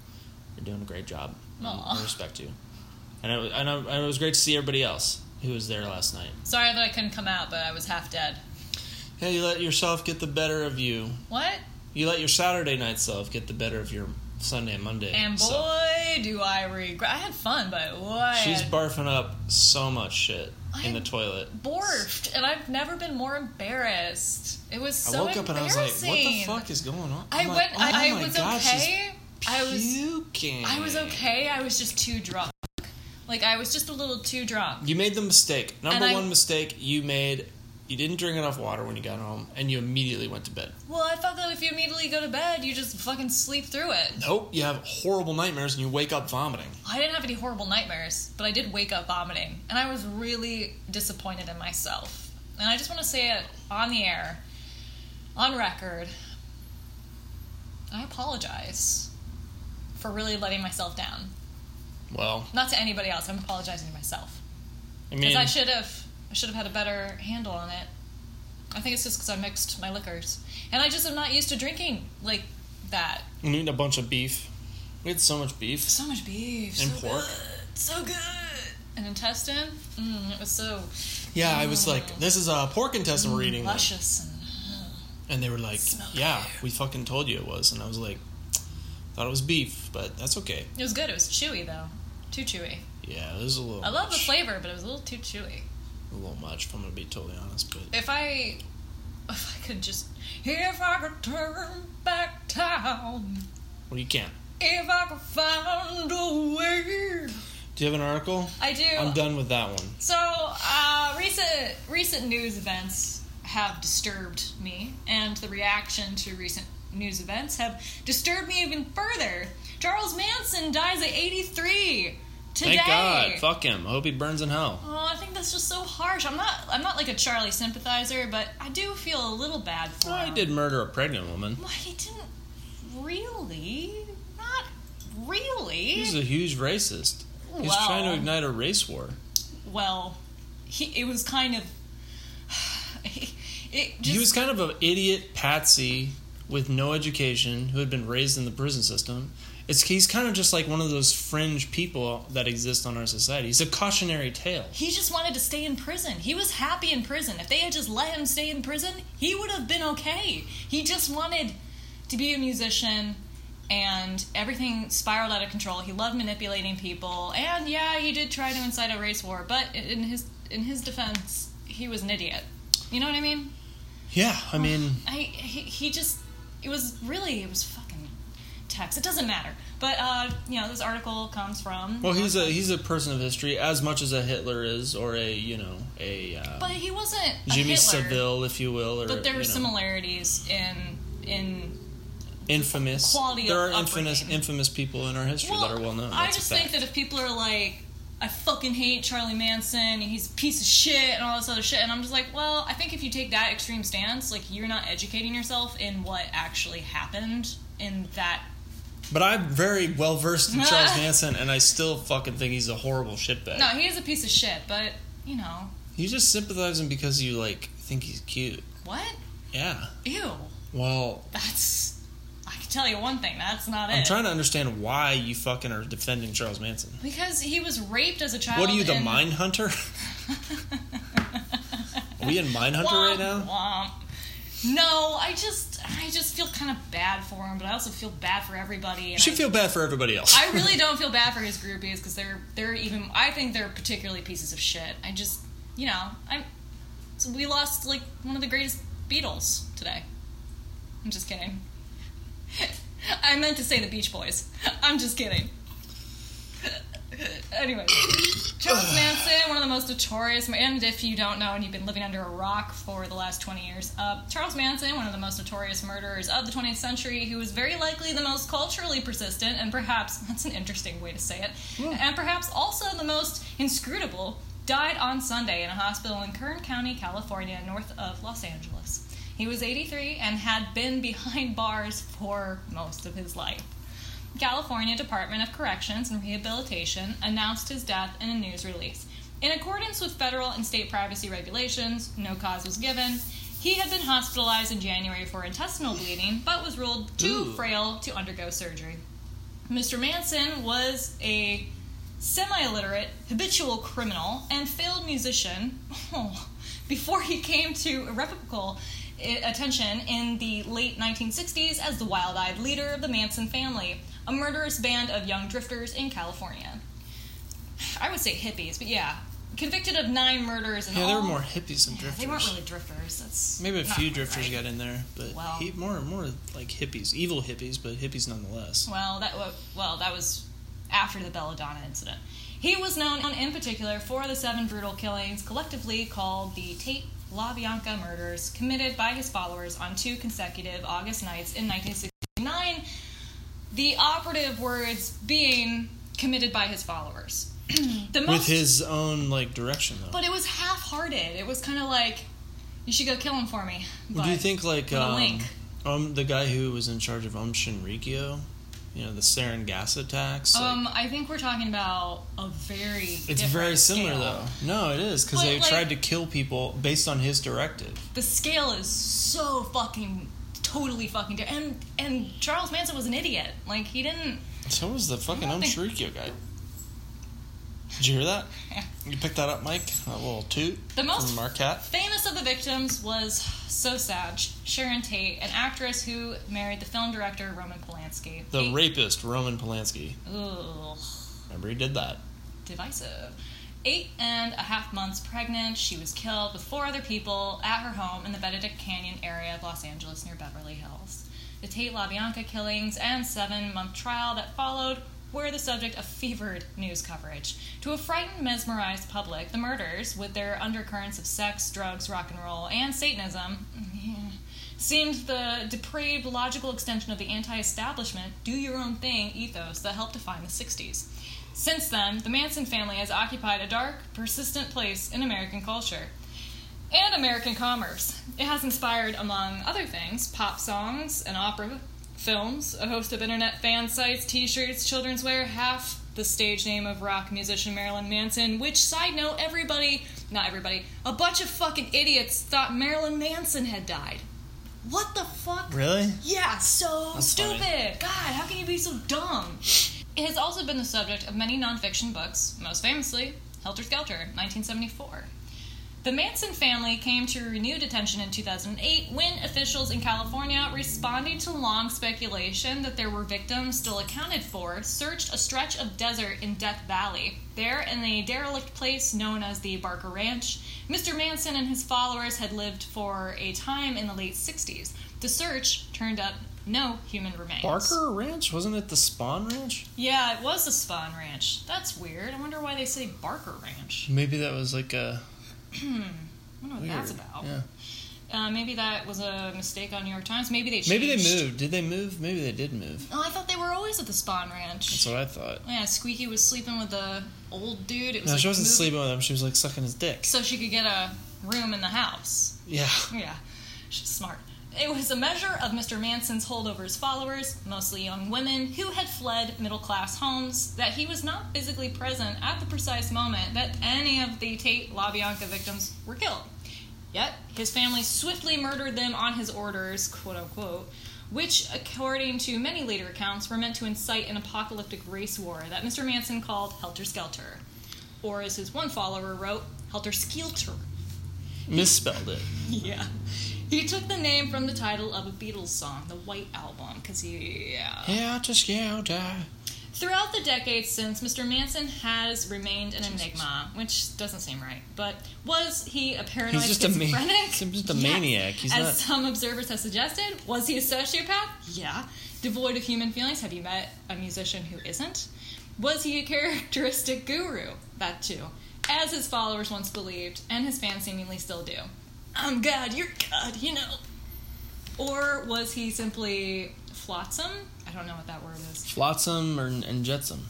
you're doing a great job. I respect you, and it, and, I, and it was great to see everybody else who was there last night. Sorry that I couldn't come out, but I was half dead. Hey, you let yourself get the better of you. What? You let your Saturday night self get the better of your Sunday and Monday. And boy, self. do I regret. I had fun, but boy. She's barfing up so much shit I in the toilet. Barfed, and I've never been more embarrassed. It was so I woke embarrassing. up and I was like, what the fuck is going on? I'm I went. Like, oh I, I was God, okay. I was puking. I was okay. I was just too drunk. Like, I was just a little too drunk. You made the mistake. Number and one I, mistake you made. You didn't drink enough water when you got home, and you immediately went to bed. Well, I thought that if you immediately go to bed, you just fucking sleep through it. Nope. You have horrible nightmares, and you wake up vomiting. I didn't have any horrible nightmares, but I did wake up vomiting, and I was really disappointed in myself. And I just want to say it on the air, on record, I apologize for really letting myself down. Well. Not to anybody else. I'm apologizing to myself. I mean. Because I should have... I should have had a better handle on it. I think it's just because I mixed my liquors. And I just am not used to drinking like that. And eating a bunch of beef. We had so much beef. So much beef. And so pork. Good. So good. An intestine. Mmm, it was so... Yeah, mm. I was like, this is a pork intestine mm, we're eating. Luscious. And, uh, and they were like, yeah, air. we fucking told you it was. And I was like, thought it was beef, but that's okay. It was good. It was chewy, though. Too chewy. Yeah, it was a little... I much. love the flavor, but it was a little too chewy. A little much, if I'm going to be totally honest, but... If I... If I could just... If I could turn back time... Well, you can't. If I could find a way... Do you have an article? I do. I'm done with that one. So, uh, recent, recent news events have disturbed me, and the reaction to recent news events have disturbed me even further. Charles Manson dies at eighty-three... Today. Thank God. Fuck him. I hope he burns in hell. Oh, I think that's just so harsh. I'm not I'm not like a Charlie sympathizer, but I do feel a little bad for well, him. He did murder a pregnant woman. Well, he didn't really. Not really. He's a huge racist. Well, he's trying to ignite a race war. Well, he it was kind of... It, it just, he was kind of an idiot patsy with no education who had been raised in the prison system. It's He's kind of just like one of those fringe people that exist on our society. He's a cautionary tale. He just wanted to stay in prison. He was happy in prison. If they had just let him stay in prison, he would have been okay. He just wanted to be a musician and everything spiraled out of control. He loved manipulating people, and yeah, he did try to incite a race war, but in his in his defense, he was an idiot. You know what I mean? Yeah, I mean... I he, he just... It was really... It was fucking text. It doesn't matter. But, uh, you know, this article comes from... Well, he's a he's a person of history, as much as a Hitler is, or a, you know, a... Uh, but he wasn't Jimmy a Hitler, Savile, if you will, or... But there were similarities in... in infamous... Quality there of are infamous, infamous people in our history well, that are well-known. I just think that if people are like... I fucking hate Charlie Manson, and he's a piece of shit, and all this other shit, and I'm just like, well, I think if you take that extreme stance, like, you're not educating yourself in what actually happened in that... But I'm very well-versed in Charles Manson, and I still fucking think he's a horrible shitbag. No, he is a piece of shit, but, you know... You just sympathize him because you, like, think he's cute. What? Yeah. Ew. Well... That's... I can tell you one thing, that's not I'm it. I'm trying to understand why you fucking are defending Charles Manson. Because he was raped as a child. What are you, the and... Mind Hunter? Are we in Mind Hunter womp, right now? Womp. No, I just I just feel kind of bad for him, but I also feel bad for everybody. And you should I, feel bad for everybody else. I really don't feel bad for his groupies, because they're, they're even, I think they're particularly pieces of shit. I just, you know, I'm. So we lost, like, one of the greatest Beatles today. I'm just kidding. I meant to say the Beach Boys. I'm just kidding. Anyway, Charles Manson, one of the most notorious, and if you don't know and you've been living under a rock for the last twenty years, uh, Charles Manson, one of the most notorious murderers of the twentieth century, who was very likely the most culturally persistent, and perhaps, that's an interesting way to say it, yeah. and perhaps also the most inscrutable, died on Sunday in a hospital in Kern County, California, north of Los Angeles. He was eighty-three and had been behind bars for most of his life. California Department of Corrections and Rehabilitation announced his death in a news release. In accordance with federal and state privacy regulations, no cause was given. He had been hospitalized in January for intestinal bleeding, but was ruled too Ooh. frail to undergo surgery. Mister Manson was a semi-illiterate, habitual criminal, and failed musician oh, before he came to irrevocable attention in the late nineteen sixties as the wild-eyed leader of the Manson family, a murderous band of young drifters in California. I would say hippies, but yeah. Convicted of nine murders and yeah, all. Yeah, there were more hippies than yeah, drifters. They weren't really drifters. That's Maybe a few drifters right. got in there, but well, he, more and more like hippies. Evil hippies, but hippies nonetheless. Well, that well, that was after the Belladonna incident. He was known in particular for the seven brutal killings, collectively called the Tate LaBianca murders, committed by his followers on two consecutive August nights in nineteen sixty-nine, the operative words being committed by his followers. the most, With his own, like, direction, though. But it was half-hearted. It was kind of like, you should go kill him for me. Well, do you think, like, um, um, the guy who was in charge of Om Shinrikyo, you know, the sarin gas attacks? Um, like, I think we're talking about a very It's very similar, scale. though. No, it is, because they like, tried to kill people based on his directive. The scale is so fucking, totally fucking different. And, and Charles Manson was an idiot. Like, he didn't... So was the fucking Om Shinrikyo guy. Did you hear that? Yeah. You picked that up, Mike? That little toot the most from Marquette. Famous of the victims was, so sad, Sharon Tate, an actress who married the film director Roman Polanski. The he, rapist Roman Polanski. Ooh. Remember, he did that. Divisive. Eight and a half months pregnant, she was killed with four other people at her home in the Benedict Canyon area of Los Angeles near Beverly Hills. The Tate LaBianca killings and seven-month trial that followed were the subject of fevered news coverage. To a frightened, mesmerized public, the murders, with their undercurrents of sex, drugs, rock and roll, and Satanism, seemed the depraved, logical extension of the anti-establishment, do-your-own-thing ethos that helped define the sixties. Since then, the Manson family has occupied a dark, persistent place in American culture and American commerce. It has inspired, among other things, pop songs, an opera, films, a host of internet fan sites, t-shirts, children's wear, half the stage name of rock musician Marilyn Manson, which, side note, everybody, not everybody, a bunch of fucking idiots thought Marilyn Manson had died. What the fuck? Really? Yeah, so That's stupid. Funny. God, how can you be so dumb? It has also been the subject of many nonfiction books, most famously, Helter Skelter, nineteen seventy-four. The Manson family came to renewed attention in two thousand eight when officials in California, responding to long speculation that there were victims still accounted for, searched a stretch of desert in Death Valley. There, in the derelict place known as the Barker Ranch, Mister Manson and his followers had lived for a time in the late sixties. The search turned up no human remains. Barker Ranch? Wasn't it the Spawn Ranch? Yeah, it was the Spawn Ranch. That's weird. I wonder why they say Barker Ranch. Maybe that was like a... I don't know what weird. That's about. Yeah. Uh, maybe that was a mistake on New York Times. Maybe they changed. Maybe they moved. Did they move? Maybe they did move. Oh, I thought they were always at the Spawn Ranch. That's what I thought. Yeah, Squeaky was sleeping with the old dude. It was no, like she wasn't moving. Sleeping with him. She was like sucking his dick. So she could get a room in the house. Yeah. Yeah. She's smart. It was a measure of Mister Manson's holdovers followers, mostly young women, who had fled middle-class homes, that he was not physically present at the precise moment that any of the Tate LaBianca victims were killed. Yet, his family swiftly murdered them on his orders, quote-unquote, which, according to many later accounts, were meant to incite an apocalyptic race war that Mister Manson called Helter Skelter. Or, as his one follower wrote, Helter Skelter. Misspelled it. Yeah. He took the name from the title of a Beatles song, the White Album, because he... Yeah. Helter Skelter. Throughout the decades since, Mister Manson has remained an Jesus. enigma, which doesn't seem right, but was he a paranoid He's just schizophrenic? A man- He's just a yeah. maniac. He's As not... some observers have suggested, was he a sociopath? Yeah. Devoid of human feelings? Have you met a musician who isn't? Was he a characteristic guru? That too. As his followers once believed, and his fans seemingly still do. I'm God, you're God, you know. Or was he simply flotsam? I don't know what that word is. Flotsam or, and jetsam.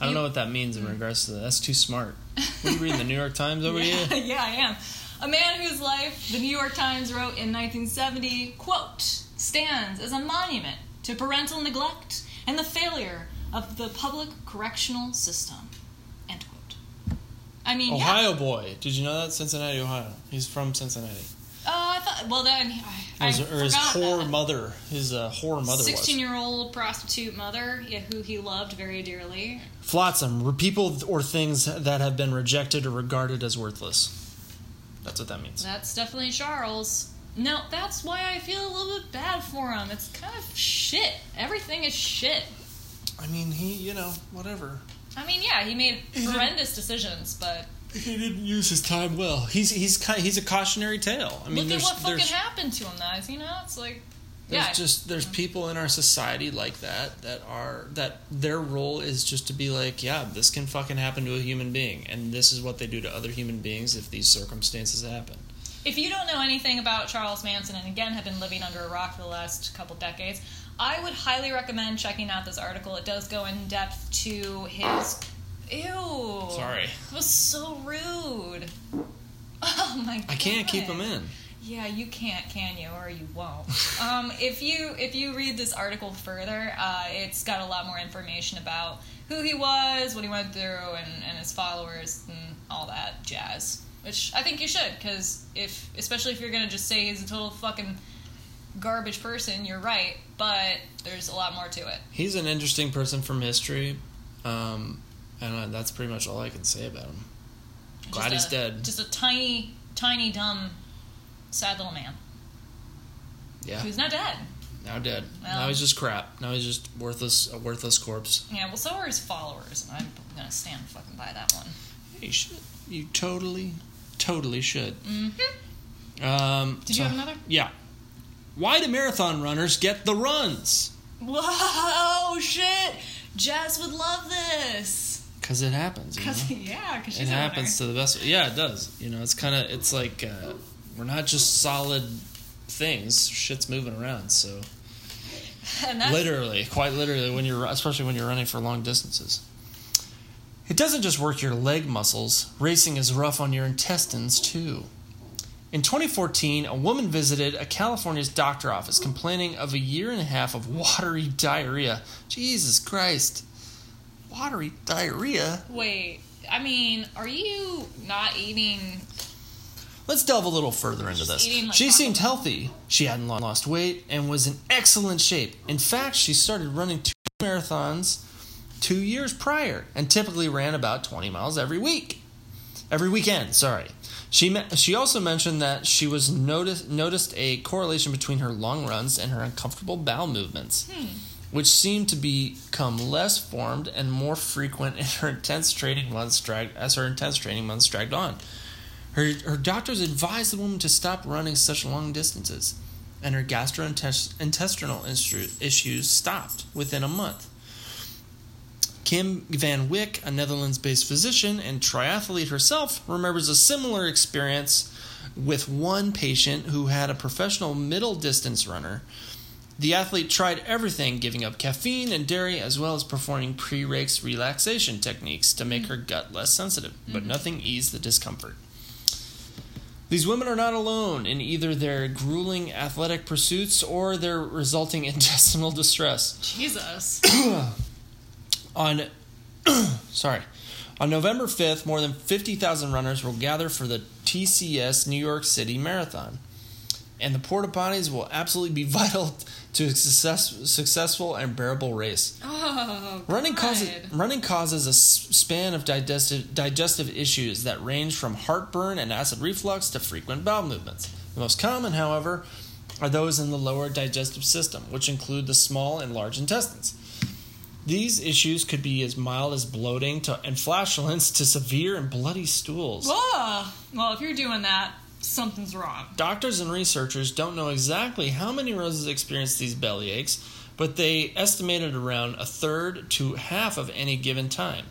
I don't know what that means in regards to that. That's too smart. Were you reading the New York Times over yeah, here? Yeah, I am. A man whose life, the New York Times wrote in nineteen seventy, quote, stands as a monument to parental neglect and the failure of the public correctional system. I mean, Ohio yeah. boy. Did you know that? Cincinnati, Ohio. He's from Cincinnati. Oh, uh, I thought... Well, then... I, I his, or his whore that. mother. His uh, whore mother sixteen-year-old was. Prostitute mother, yeah, who he loved very dearly. Flotsam. People or things that have been rejected or regarded as worthless. That's what that means. That's definitely Charles. Now, that's why I feel a little bit bad for him. It's kind of shit. Everything is shit. I mean, he, you know, whatever... I mean, yeah, he made horrendous decisions, but... He didn't use his time well. He's he's he's a cautionary tale. I mean, look at what fucking happened to him, guys, you know? It's like... There's yeah, just there's people in our society like that that are that their role is just to be like, yeah, this can fucking happen to a human being, and this is what they do to other human beings if these circumstances happen. If you don't know anything about Charles Manson, and again have been living under a rock for the last couple decades... I would highly recommend checking out this article. It does go in depth to his... Ew. Sorry. It was so rude. Oh, my God. I can't keep him in. Yeah, you can't, can you? Or you won't. um, if you if you read this article further, uh, it's got a lot more information about who he was, what he went through, and, and his followers, and all that jazz. Which I think you should, because if, especially if you're going to just say he's a total fucking... garbage person, you're right, but there's a lot more to it. He's an interesting person from history, um, and I, that's pretty much all I can say about him. Glad just he's a, dead. Just a tiny, tiny, dumb, sad little man. Yeah. Who's now dead. Now dead. Well, now he's just crap. Now he's just worthless, a worthless corpse. Yeah, well, so are his followers, and I'm gonna stand fucking by that one. Yeah, you should. You totally, totally should. Mm-hmm. Um, Did so, you have another? Yeah. Why do marathon runners get the runs? Whoa, shit! Jess would love this. Because it happens, you Cause, know? Yeah, because she's It happens to the best of, yeah, it does. You know, it's kind of, it's like, uh, we're not just solid things. Shit's moving around, so. And that's, literally, quite literally, when you're, especially when you're running for long distances. It doesn't just work your leg muscles. Racing is rough on your intestines, too. In twenty fourteen, a woman visited a California's doctor's office complaining of a year and a half of watery diarrhea. Jesus Christ. Watery diarrhea? Wait, I mean, are you not eating... Let's delve a little further into this. Eating, like, she seemed healthy. She hadn't lost weight and was in excellent shape. In fact, she started running two marathons two years prior and typically ran about twenty miles every week. every weekend, sorry. She she also mentioned that she was noticed noticed a correlation between her long runs and her uncomfortable bowel movements, hmm. which seemed to become less formed and more frequent in her intense training months dragged as her intense training months dragged on. Her her doctors advised the woman to stop running such long distances, and her gastrointestinal issues stopped within a month. Kim Van Wyck, a Netherlands-based physician and triathlete herself, remembers a similar experience with one patient who had a professional middle-distance runner. The athlete tried everything, giving up caffeine and dairy, as well as performing pre-race relaxation techniques to make her gut less sensitive, but nothing eased the discomfort. These women are not alone in either their grueling athletic pursuits or their resulting intestinal distress. Jesus. On, sorry, on November fifth, more than fifty thousand runners will gather for the T C S New York City Marathon. And the porta potties will absolutely be vital to a success, successful and bearable race. Oh, running causes running causes a span of digestive digestive issues that range from heartburn and acid reflux to frequent bowel movements. The most common, however, are those in the lower digestive system, which include the small and large intestines. These issues could be as mild as bloating to, and flatulence to severe and bloody stools. Whoa. Well, if you're doing that, something's wrong. Doctors and researchers don't know exactly how many roses experience these belly aches, but they estimated around a third to half of any given time.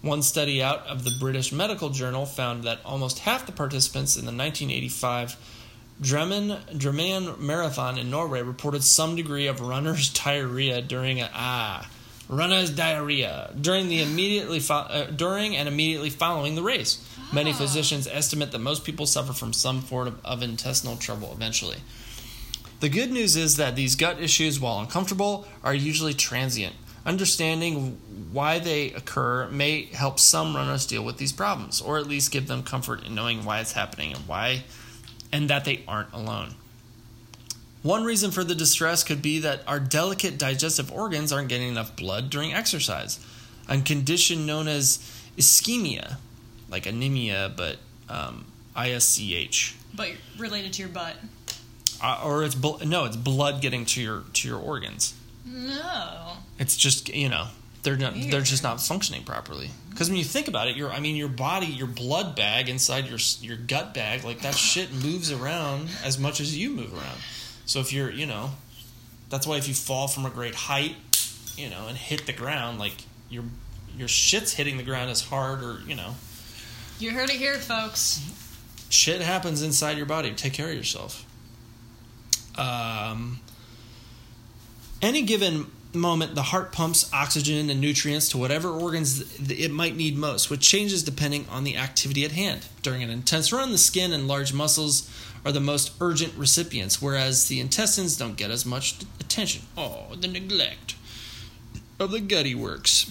One study out of the British Medical Journal found that almost half the participants in the nineteen eighty-five Drammen, Drammen Marathon in Norway reported some degree of runner's diarrhea during a, ah, runner's diarrhea during the immediately fo- uh, during and immediately following the race. Many physicians estimate that most people suffer from some form of, of intestinal trouble eventually. The good news is that these gut issues, while uncomfortable, are usually transient. Understanding why they occur may help some runners deal with these problems, or at least give them comfort in knowing why it's happening and why, and that they aren't alone. One reason for the distress could be that our delicate digestive organs aren't getting enough blood during exercise, a condition known as ischemia. Like anemia, but um, I S C H. But related to your butt. Uh, or it's bl- no, it's blood getting to your to your organs. No. It's just, you know, they're not, they're just not functioning properly. Because when you think about it, your I mean your body, your blood bag inside your your gut bag, like that shit moves around as much as you move around. So if you're, you know, that's why if you fall from a great height, you know, and hit the ground, like your your shit's hitting the ground as hard, or you know. You heard it here, folks. Shit happens inside your body. Take care of yourself. Um, any given moment, the heart pumps oxygen and nutrients to whatever organs it might need most, which changes depending on the activity at hand. During an intense run, the skin and large muscles are the most urgent recipients, whereas the intestines don't get as much attention. Oh, the neglect of the gutty works.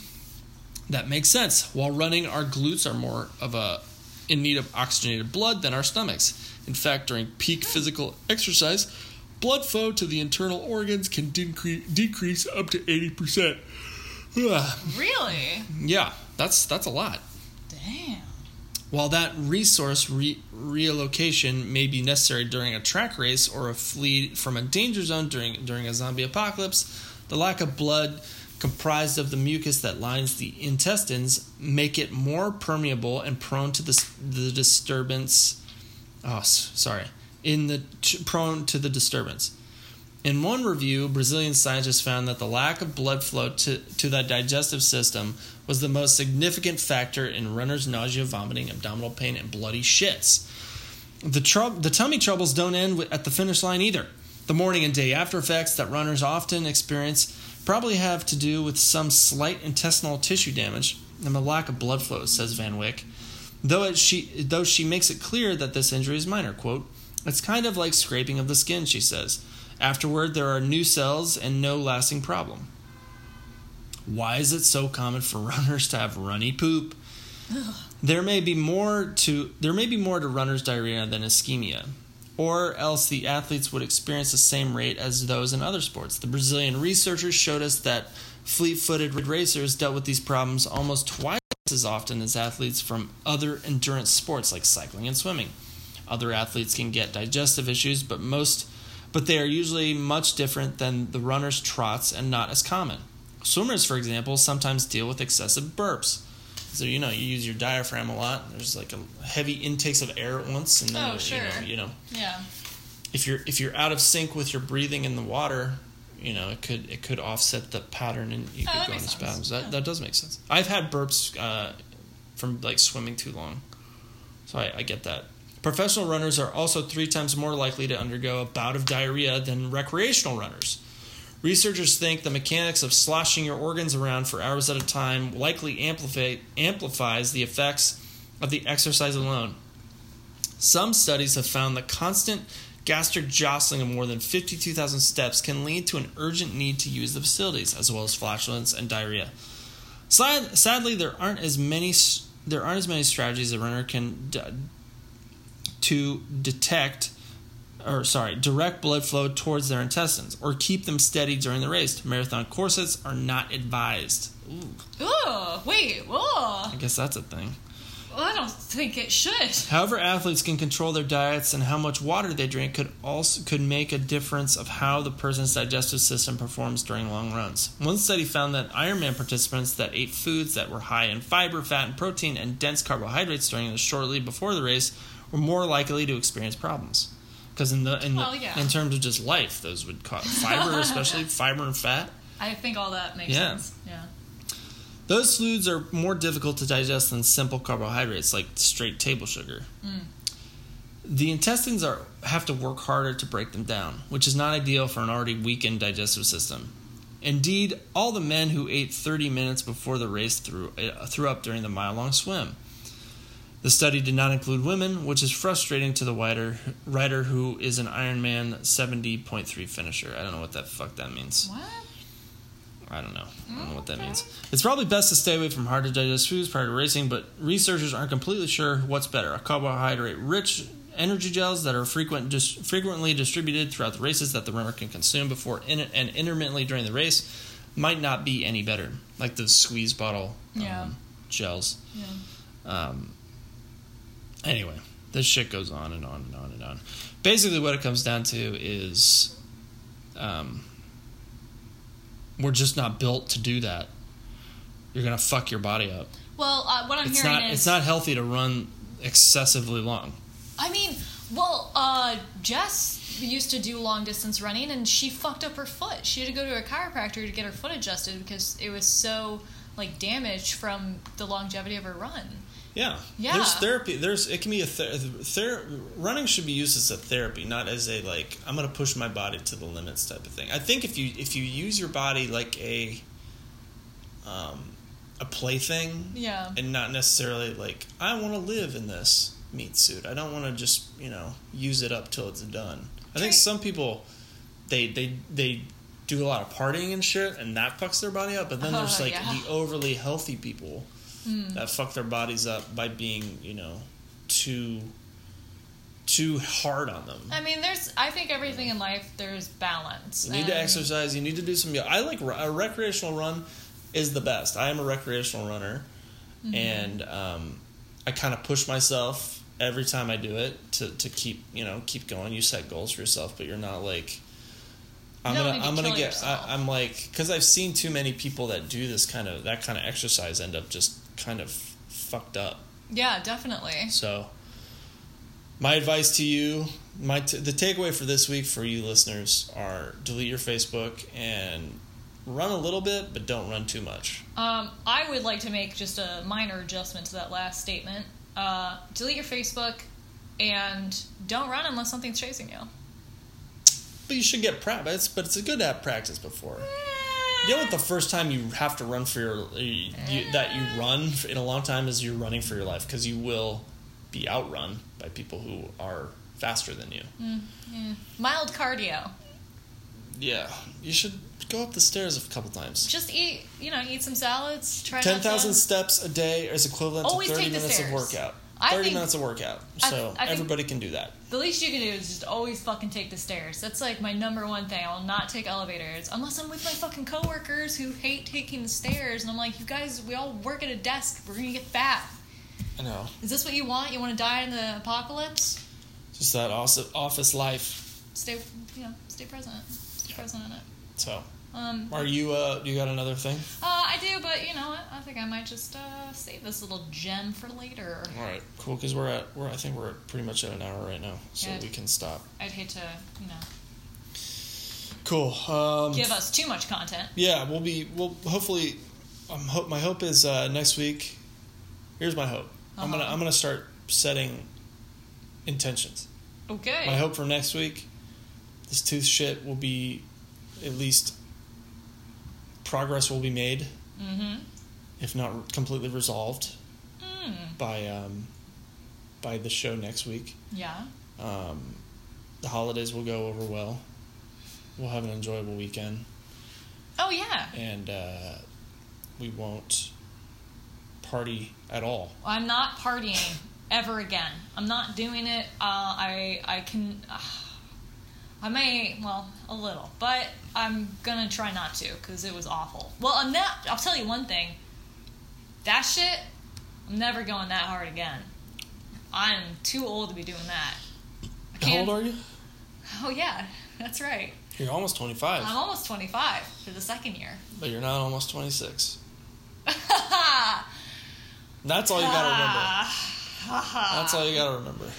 That makes sense. While running, our glutes are more of a in need of oxygenated blood than our stomachs. In fact, during peak physical exercise, blood flow to the internal organs can de- decrease up to eighty percent. Really? Yeah, that's that's a lot. Damn. While that resource re- relocation may be necessary during a track race or a flee from a danger zone during during a zombie apocalypse, the lack of blood comprised of the mucus that lines the intestines, make it more permeable and prone to the, the disturbance. Oh, sorry, in the prone to the disturbance. In one review, Brazilian scientists found that the lack of blood flow to to the digestive system was the most significant factor in runners' nausea, vomiting, abdominal pain, and bloody shits. The tru- the tummy troubles don't end at the finish line either. The morning and day after effects that runners often experience probably have to do with some slight intestinal tissue damage and the lack of blood flow, says Van Wyck. Though it, she though she makes it clear that this injury is minor. Quote, "It's kind of like scraping of the skin," she says. "Afterward, there are new cells and no lasting problem." Why is it so common for runners to have runny poop? Ugh. There may be more to there may be more to runners' diarrhea than ischemia. Or else the athletes would experience the same rate as those in other sports. The Brazilian researchers showed us that fleet-footed racers dealt with these problems almost twice as often as athletes from other endurance sports like cycling and swimming. Other athletes can get digestive issues, but most, but they are usually much different than the runner's trots and not as common. Swimmers, for example, sometimes deal with excessive burps. So, you know, you use your diaphragm a lot. There's like a heavy intakes of air at once. And then, oh, sure. You know, you know, yeah. If you're if you're out of sync with your breathing in the water, you know, it could it could offset the pattern and you oh, could go into spasms. That yeah. that does make sense. I've had burps uh, from like swimming too long. So I, I get that. Professional runners are also three times more likely to undergo a bout of diarrhea than recreational runners. Researchers think the mechanics of sloshing your organs around for hours at a time likely amplify, amplifies the effects of the exercise alone. Some studies have found the constant gastric jostling of more than fifty-two thousand steps can lead to an urgent need to use the facilities, as well as flatulence and diarrhea. Sad, sadly, there aren't as many there aren't as many strategies a runner can d- to detect. Or sorry, direct blood flow towards their intestines, or keep them steady during the race. Marathon corsets are not advised. Ooh, ooh wait, ooh. I guess that's a thing. Well, I don't think it should. However, athletes can control their diets, and how much water they drink could also could make a difference of how the person's digestive system performs during long runs. One study found that Ironman participants that ate foods that were high in fiber, fat, and protein, and dense carbohydrates during the shortly before the race were more likely to experience problems. Because in the in, well, yeah. in terms of just life, those would cause fiber, especially fiber and fat. I think all that makes yeah. sense. Yeah. Those foods are more difficult to digest than simple carbohydrates, like straight table sugar. Mm. The intestines are have to work harder to break them down, which is not ideal for an already weakened digestive system. Indeed, all the men who ate thirty minutes before the race threw, uh, threw up during the mile-long swim. The study did not include women, which is frustrating to the writer, writer who is an Ironman seventy point three finisher. I don't know what the fuck that means. What? I don't know. I don't know what that okay. means. It's probably best to stay away from hard-to-digest foods prior to racing, but researchers aren't completely sure what's better. A carbohydrate-rich energy gels that are frequent, dis- frequently distributed throughout the races that the runner can consume before in- and intermittently during the race might not be any better, like those squeeze bottle um, yeah. gels. Yeah. Um. Anyway, this shit goes on and on and on and on. Basically, what it comes down to is um, we're just not built to do that. You're going to fuck your body up. Well, uh, what I'm it's hearing not, is... It's not healthy to run excessively long. I mean, well, uh, Jess used to do long-distance running, and she fucked up her foot. She had to go to a chiropractor to get her foot adjusted because it was so, like, damaged from the longevity of her run. Yeah. yeah. There's therapy. There's it can be a ther- ther- running should be used as a therapy, not as a like I'm going to push my body to the limits type of thing. I think if you if you use your body like a um a plaything, yeah. and not necessarily like I want to live in this meat suit. I don't want to just, you know, use it up till it's done. I think some people they they they do a lot of partying and shit, and that fucks their body up. But then oh, there's like yeah. the overly healthy people. Mm. That fuck their bodies up by being, you know, too too hard on them. I mean, there's. I think everything in life, there's balance. You need and... to exercise. You need to do some. I like a recreational run is the best. I am a recreational runner, mm-hmm. and um, I kind of push myself every time I do it to, to keep you know keep going. You set goals for yourself, but you're not like. I'm gonna, I'm gonna get. I, I'm like, because I've seen too many people that do this kind of that kind of exercise end up just. Kind of fucked up. Yeah, definitely. So, my advice to you, my t- the takeaway for this week for you listeners are delete your Facebook and run a little bit, but don't run too much. Um, I would like to make just a minor adjustment to that last statement. Uh, delete your Facebook and don't run unless something's chasing you. But you should get practice. But it's good to have practice before. You know what the first time you have to run for your you, you, that you run in a long time is you're running for your life, because you will be outrun by people who are faster than you. Mm, yeah. Mild cardio. Yeah, you should go up the stairs a couple times. Just eat, you know, eat some salads. Try ten thousand steps a day is equivalent Always to thirty minutes of workout. I thirty think minutes of workout. So I, I everybody can do that. The least you can do is just always fucking take the stairs. That's like my number one thing. I will not take elevators unless I'm with my fucking coworkers who hate taking the stairs. And I'm like, you guys, we all work at a desk. We're gonna get fat. I know. Is this what you want? You want to die in the apocalypse? Just that awesome office life. Stay, you know, stay present. Stay yeah. present in it. So. Um, Are you, uh, do you got another thing? Uh, I do, but you know what? I think I might just, uh, save this little gem for later. Alright, cool, because we're at, we're, I think we're pretty much at an hour right now, so yeah, we can stop. I'd hate to, you know. Cool. Um, give us too much content. Yeah, we'll be, we'll, hopefully, I'm hope, my hope is, uh, next week, here's my hope. Uh-huh. I'm gonna, I'm gonna start setting intentions. Okay. My hope for next week, this tooth shit will be at least... progress will be made, mm-hmm. if not completely resolved, mm. by um, by the show next week. Yeah. Um, the holidays will go over well. We'll have an enjoyable weekend. Oh, yeah. And uh, we won't party at all. I'm not partying ever again. I'm not doing it. Uh, I, I can... Uh... I may, well, a little, but I'm gonna try not to, because it was awful. Well, I'm not, I'll tell you one thing, that shit, I'm never going that hard again. I'm too old to be doing that. How old are you? Oh, yeah, that's right. You're almost twenty-five. I'm almost twenty-five for the second year. But you're not almost twenty-six. That's all you gotta remember. That's all you gotta remember.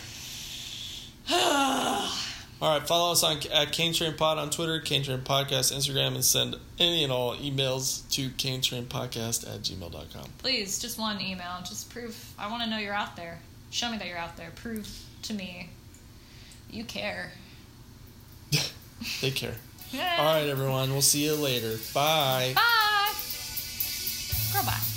All right, follow us on at Cane Train Pod on Twitter, Cane Train Podcast, Instagram, and send any and all emails to canetrainpodcast at gmail dot com. Please, just one email. Just proof. I want to know you're out there. Show me that you're out there. Prove to me you care. They care. Yeah. All right, everyone. We'll see you later. Bye. Bye. Girl, bye.